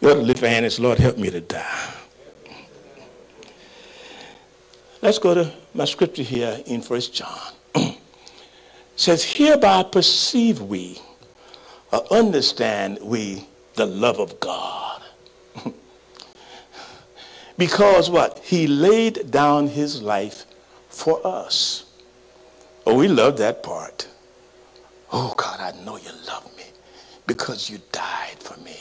You ought to lift your hand and say, Lord, help me to die. Let's go to my scripture here in First John. It says, hereby perceive we or understand we the love of God. Because what? He laid down his life for us. Oh, we love that part. Oh, God, I know you love me because you died for me.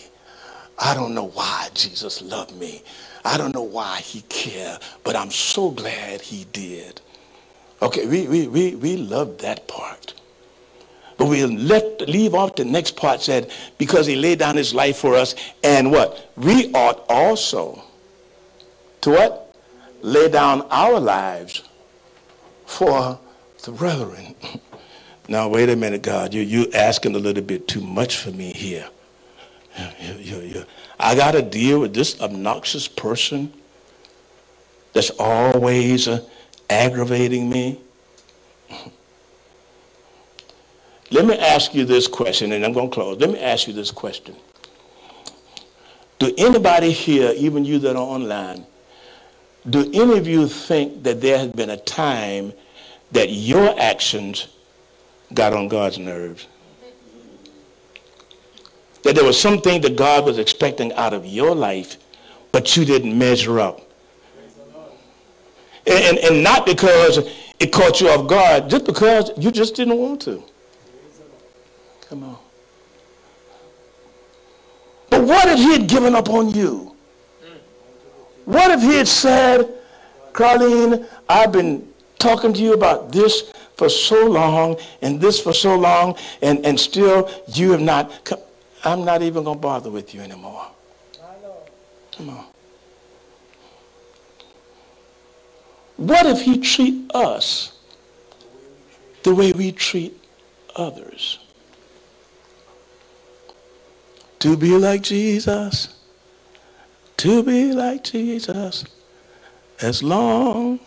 I don't know why Jesus loved me. I don't know why he cared, but I'm so glad he did. Okay, we we we, we love that part. But we left, leave off the next part, said, because he laid down his life for us, and what? We ought also to what? Lay down our lives for the brethren. Now, wait a minute, God. You, you're asking a little bit too much for me here. You, you, you. I got to deal with this obnoxious person that's always uh, aggravating me. Let me ask you this question, and I'm going to close. Let me ask you this question. Do anybody here, even you that are online, do any of you think that there has been a time that your actions got on God's nerves? That there was something that God was expecting out of your life, but you didn't measure up? And, and, and not because it caught you off guard, just because you just didn't want to. Come on. But what if he had given up on you? What if he had said, Carlene, I've been talking to you about this for so long and this for so long, and, and still you have not come. I'm not even going to bother with you anymore. Come on. What if he treat us the way we treat others? To be like Jesus. To be like Jesus, as long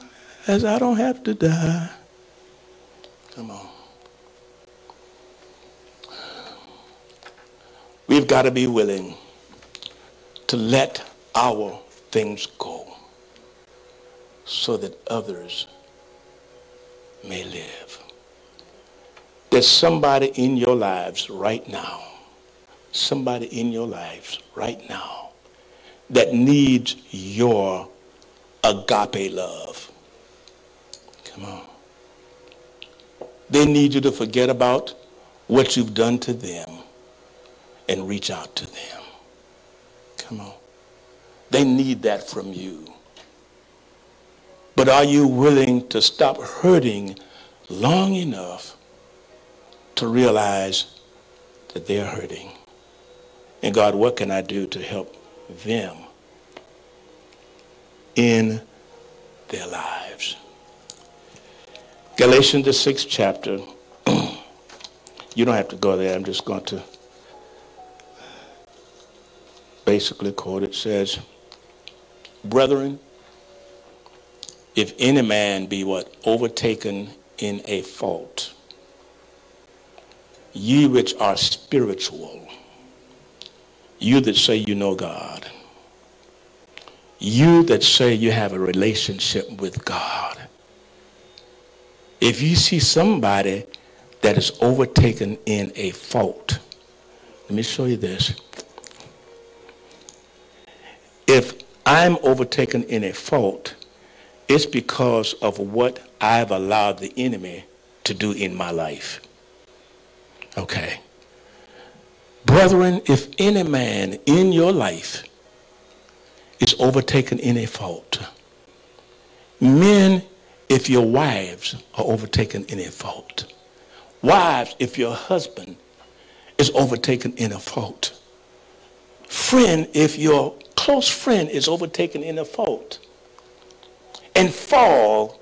as I don't have to die. Come on. We've got to be willing to let our things go so that others may live. There's somebody in your lives right now, somebody in your lives right now, that needs your agape love. Come on. They need you to forget about what you've done to them and reach out to them. Come on. They need that from you. But are you willing to stop hurting long enough to realize that they're hurting? And God, what can I do to help them in their lives? Galatians, the sixth chapter. You don't have to go there. I'm just going to basically quote. It says, brethren, if any man be what? Overtaken in a fault, ye which are spiritual, you that say you know God, you that say you have a relationship with God, if you see somebody that is overtaken in a fault, let me show you this. If I'm overtaken in a fault, it's because of what I've allowed the enemy to do in my life. Okay. Brethren, if any man in your life is overtaken in a fault, men, if your wives are overtaken in a fault, wives, if your husband is overtaken in a fault, friend, if your close friend is overtaken in a fault, and fall,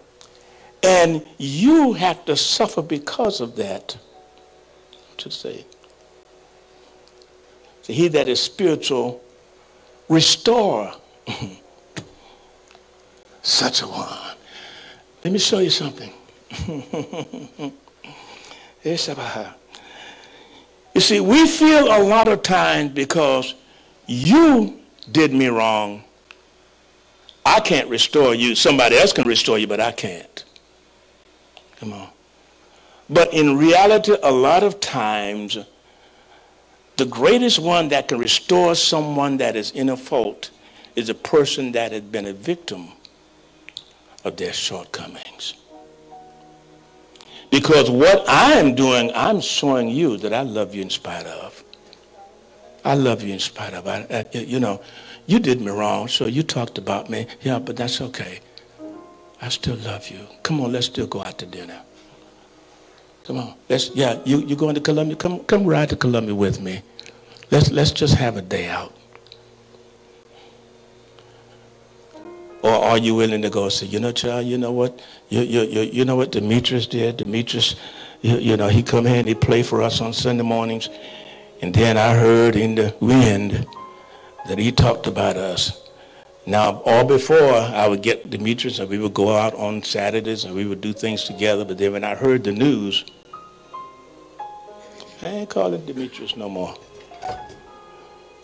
and you have to suffer because of that. To say, so he that is spiritual, restore such a one. Let me show you something. You see, we feel a lot of times because you did me wrong, I can't restore you. Somebody else can restore you, but I can't. Come on. But in reality, a lot of times, the greatest one that can restore someone that is in a fault is a person that has been a victim of their shortcomings. Because what I am doing, I'm showing you that I love you in spite of. I love you in spite of, I, I, you know, you did me wrong, so you talked about me. Yeah, but that's okay. I still love you. Come on, let's still go out to dinner. Come on, let's. Yeah, you you going to Columbia? Come come ride to Columbia with me. Let's let's just have a day out. Or are you willing to go and say, you know, child, you know what, you you you you know what Demetrius did? Demetrius, you, you know, he come here and he played for us on Sunday mornings, and then I heard in the wind that he talked about us. Now, all before, I would get Demetrius and we would go out on Saturdays and we would do things together, but then when I heard the news, I ain't calling Demetrius no more.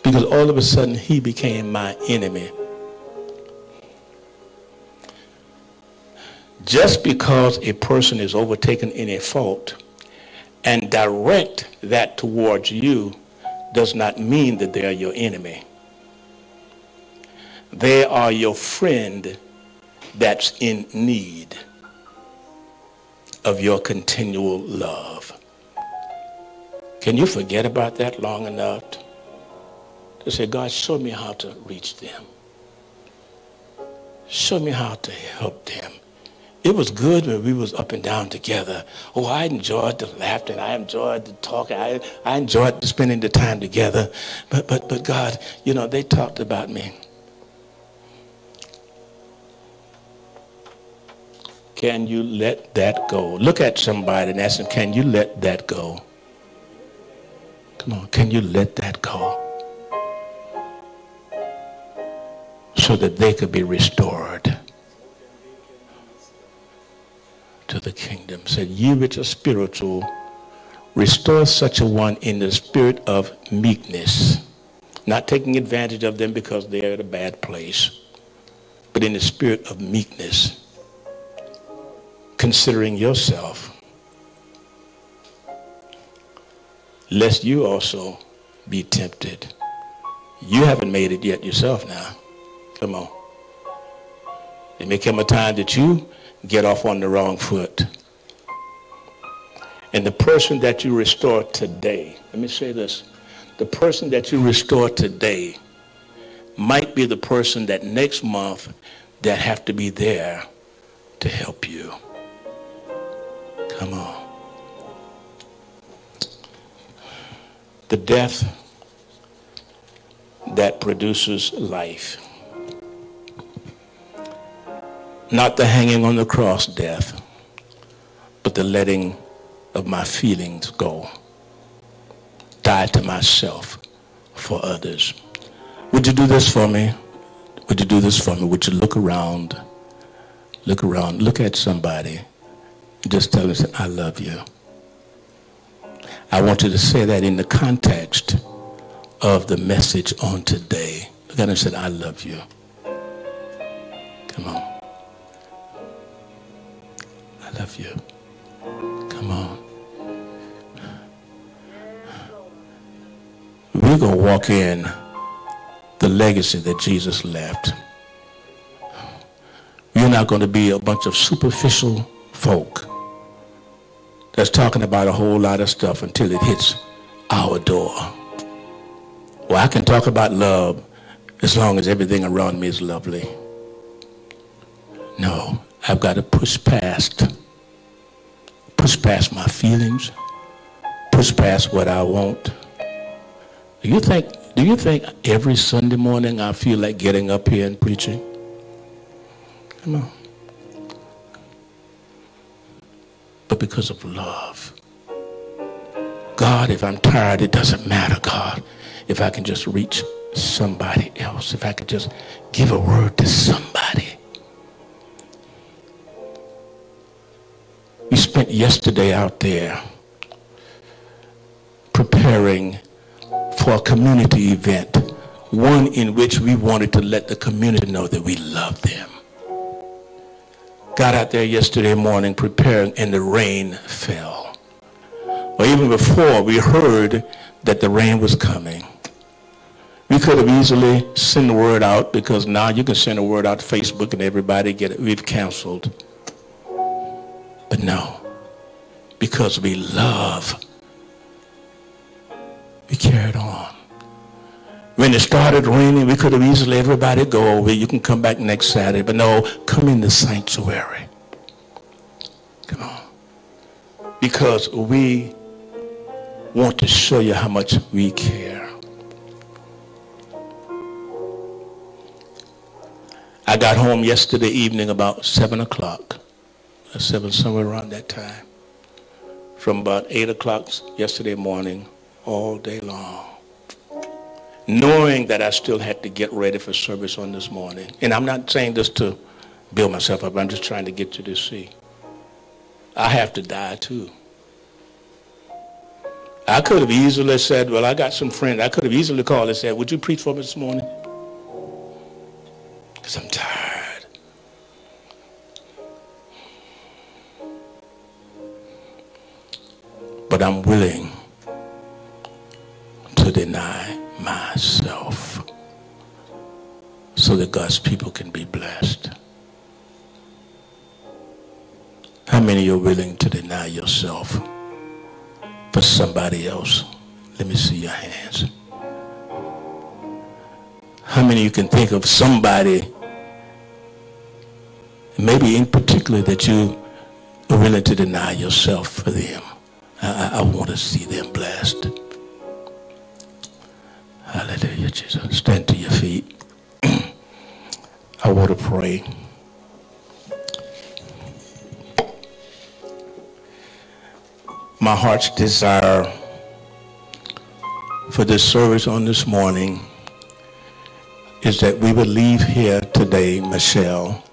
Because all of a sudden, he became my enemy. Just because a person is overtaken in a fault and direct that towards you does not mean that they are your enemy. They are your friend that's in need of your continual love. Can you forget about that long enough to say, God, show me how to reach them. Show me how to help them. It was good when we was up and down together. Oh, I enjoyed the laughter, and I enjoyed the talking. I, I enjoyed spending the time together. But, but, but God, you know, they talked about me. Can you let that go? Look at somebody and ask them, can you let that go? Come on, can you let that go? So that they could be restored to the kingdom. Said, ye which are spiritual, restore such a one in the spirit of meekness. Not taking advantage of them because they are at a bad place, but in the spirit of meekness. Considering yourself, lest you also be tempted. You haven't made it yet yourself now. Come on. There may come a time that you get off on the wrong foot. And the person that you restore today, let me say this, the person that you restore today might be the person that next month that have to be there to help you. Come on. The death that produces life. Not the hanging on the cross death, of the letting of my feelings go. Die to myself for others. Would you do this for me? Would you do this for me? Would you look around, look around, look at somebody, just tell them, I love you. I want you to say that in the context of the message on today. Look at them and say, I love you. Come on. I love you. Come on. We're going to walk in the legacy that Jesus left. You're not going to be a bunch of superficial folk that's talking about a whole lot of stuff until it hits our door. Well, I can talk about love as long as everything around me is lovely. No, I've got to push past, push past my feelings, push past what I want. Do you think, do you think every Sunday morning I feel like getting up here and preaching? Come on. But because of love. God, if I'm tired, it doesn't matter, God. If I can just reach somebody else, if I could just give a word to somebody. We spent yesterday out there preparing for a community event, one in which we wanted to let the community know that we love them. Got out there yesterday morning preparing and the rain fell. Or even before we heard that the rain was coming. We could have easily sent the word out because now you can send a word out to Facebook and everybody get it. We've canceled. But no, because we love, we carried on. When it started raining, we could have easily, everybody go over, you can come back next Saturday, but no, come in the sanctuary. Come on. Because we want to show you how much we care. I got home yesterday evening about seven o'clock, seven, somewhere around that time, from about eight o'clock yesterday morning, all day long, knowing that I still had to get ready for service on this morning. And I'm not saying this to build myself up. I'm just trying to get you to see. I have to die too. I could have easily said, well, I got some friends. I could have easily called and said, would you preach for me this morning? Because I'm tired. But I'm willing to deny myself so that God's people can be blessed. How many are willing to deny yourself for somebody else? Let me see your hands. How many of you can think of somebody, maybe in particular, that you are willing to deny yourself for them? I, I, I want to see them blessed. Hallelujah, Jesus. Stand to your feet. I want to pray. My heart's desire for this service on this morning is that we would leave here today, Michelle,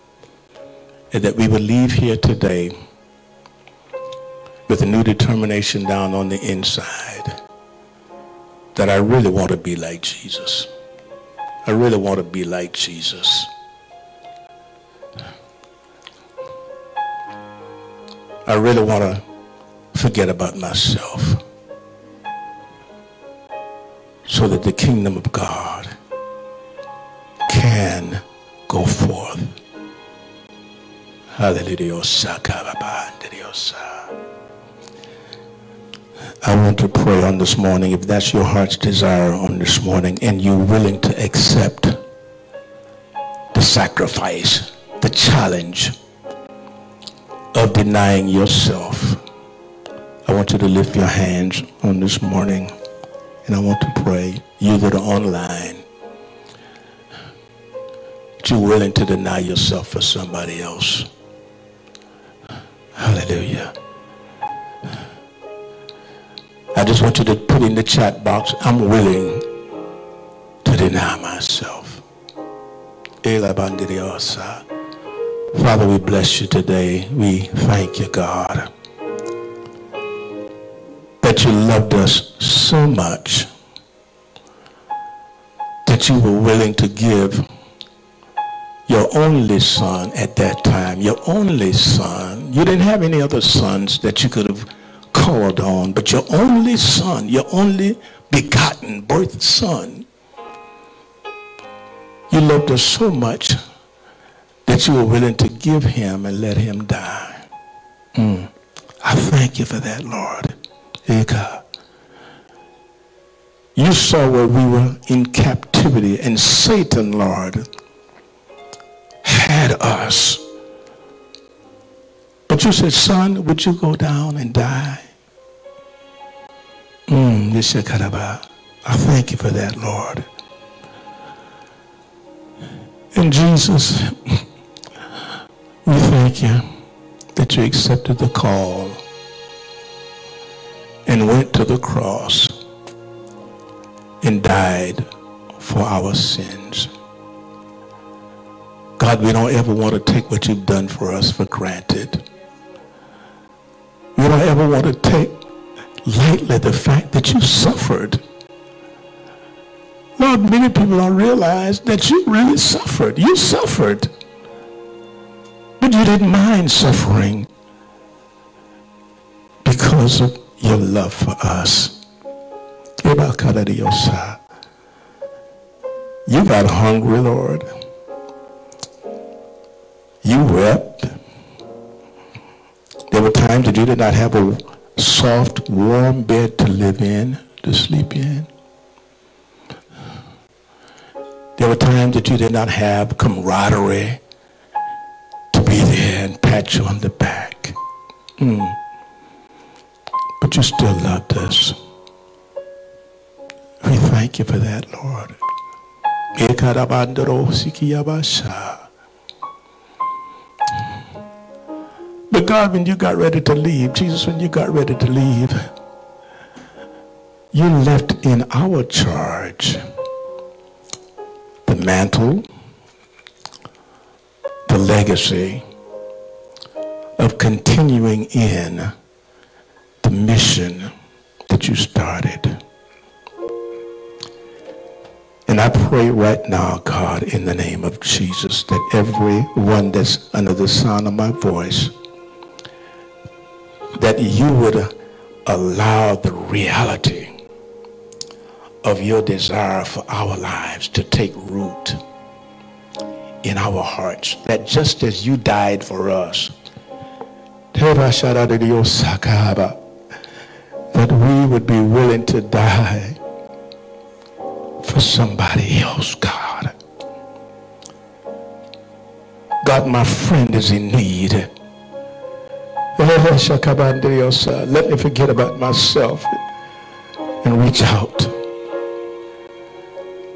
and that we would leave here today with a new determination down on the inside. That I really want to be like Jesus. I really want to be like Jesus. I really want to forget about myself so that the kingdom of God can go forth. Hallelujah. I want to pray on this morning, if that's your heart's desire on this morning, and you're willing to accept the sacrifice, the challenge of denying yourself. I want you to lift your hands on this morning, and I want to pray, you that are online, that you're willing to deny yourself for somebody else. Hallelujah. I just want you to put in the chat box, I'm willing to deny myself. Father, we bless you today. We thank you, God, that you loved us so much that you were willing to give your only son at that time, your only son. You didn't have any other sons that you could have called on, but your only son, your only begotten birth son. You loved us so much that you were willing to give him and let him die. Mm. I thank you for that, Lord. You saw where we were in captivity, and Satan, Lord, had us. But you said, son, would you go down and die? Mm, I thank you for that, Lord. And Jesus, we thank you that you accepted the call and went to the cross and died for our sins. God, we don't ever want to take what you've done for us for granted. We don't ever want to take lightly the fact that you suffered. Lord, many people don't realize that you really suffered. You suffered. But you didn't mind suffering because of your love for us. You got hungry, Lord. You wept. There were times that you did not have a soft, warm bed to live in, to sleep in. There were times that you did not have camaraderie to be there and pat you on the back. Mm. But you still loved us. We thank you for that, Lord. But God, when you got ready to leave, Jesus, when you got ready to leave, you left in our charge the mantle, the legacy of continuing in the mission that you started. And I pray right now, God, in the name of Jesus, that everyone that's under the sound of my voice, that you would allow the reality of your desire for our lives to take root in our hearts, that just as you died for us, that we would be willing to die for somebody else, God. God, my friend is in need. Let me forget about myself and reach out.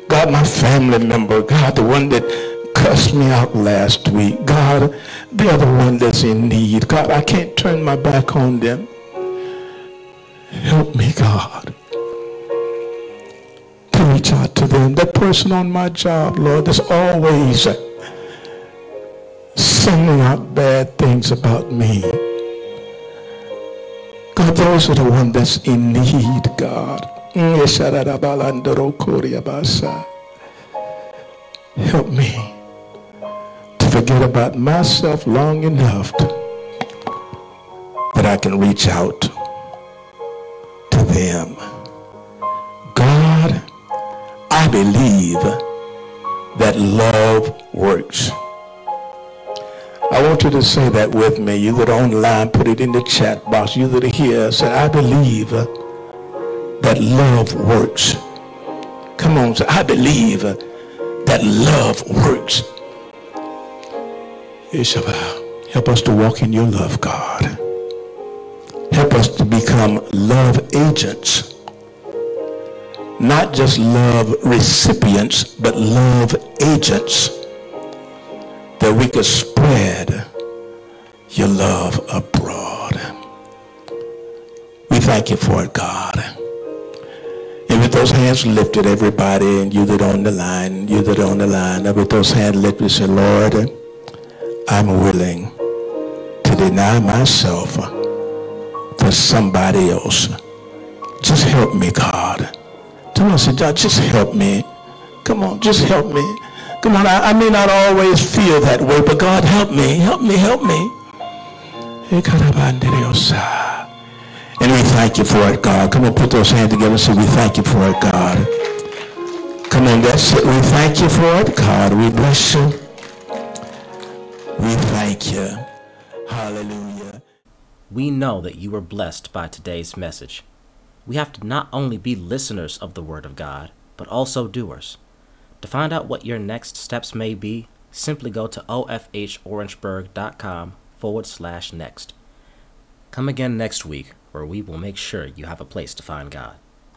God, my family member, God, the one that cussed me out last week, God, they're the one that's in need. God, I can't turn my back on them. Help me, God, to reach out to them. That person on my job, Lord, that's always sending out bad things about me. God, those are the one that's in need, God. Help me to forget about myself long enough that I can reach out to them. God, I believe that love works. I want you to say that with me. You that are online, put it in the chat box. You that are here, say, I believe that love works. Come on, say, I believe that love works. Help us to walk in your love, God. Help us to become love agents. Not just love recipients, but love agents. That we could spread your love abroad. We thank you for it, God. And with those hands lifted, everybody, and you that are on the line, you that are on the line, and with those hands lifted, say, Lord, I'm willing to deny myself for somebody else. Just help me, God. Come on, say, God, just help me. Come on, just help me. Come on, I, I may not always feel that way, but God, help me, help me, help me. And we thank you for it, God. Come on, put those hands together and say, we thank you for it, God. Come on, that's it. We thank you for it, God. We bless you. We thank you. Hallelujah. We know that you were blessed by today's message. We have to not only be listeners of the Word of God, but also doers. To find out what your next steps may be, simply go to ofhorangeburg.com forward slash next. Come again next week, where we will make sure you have a place to find God.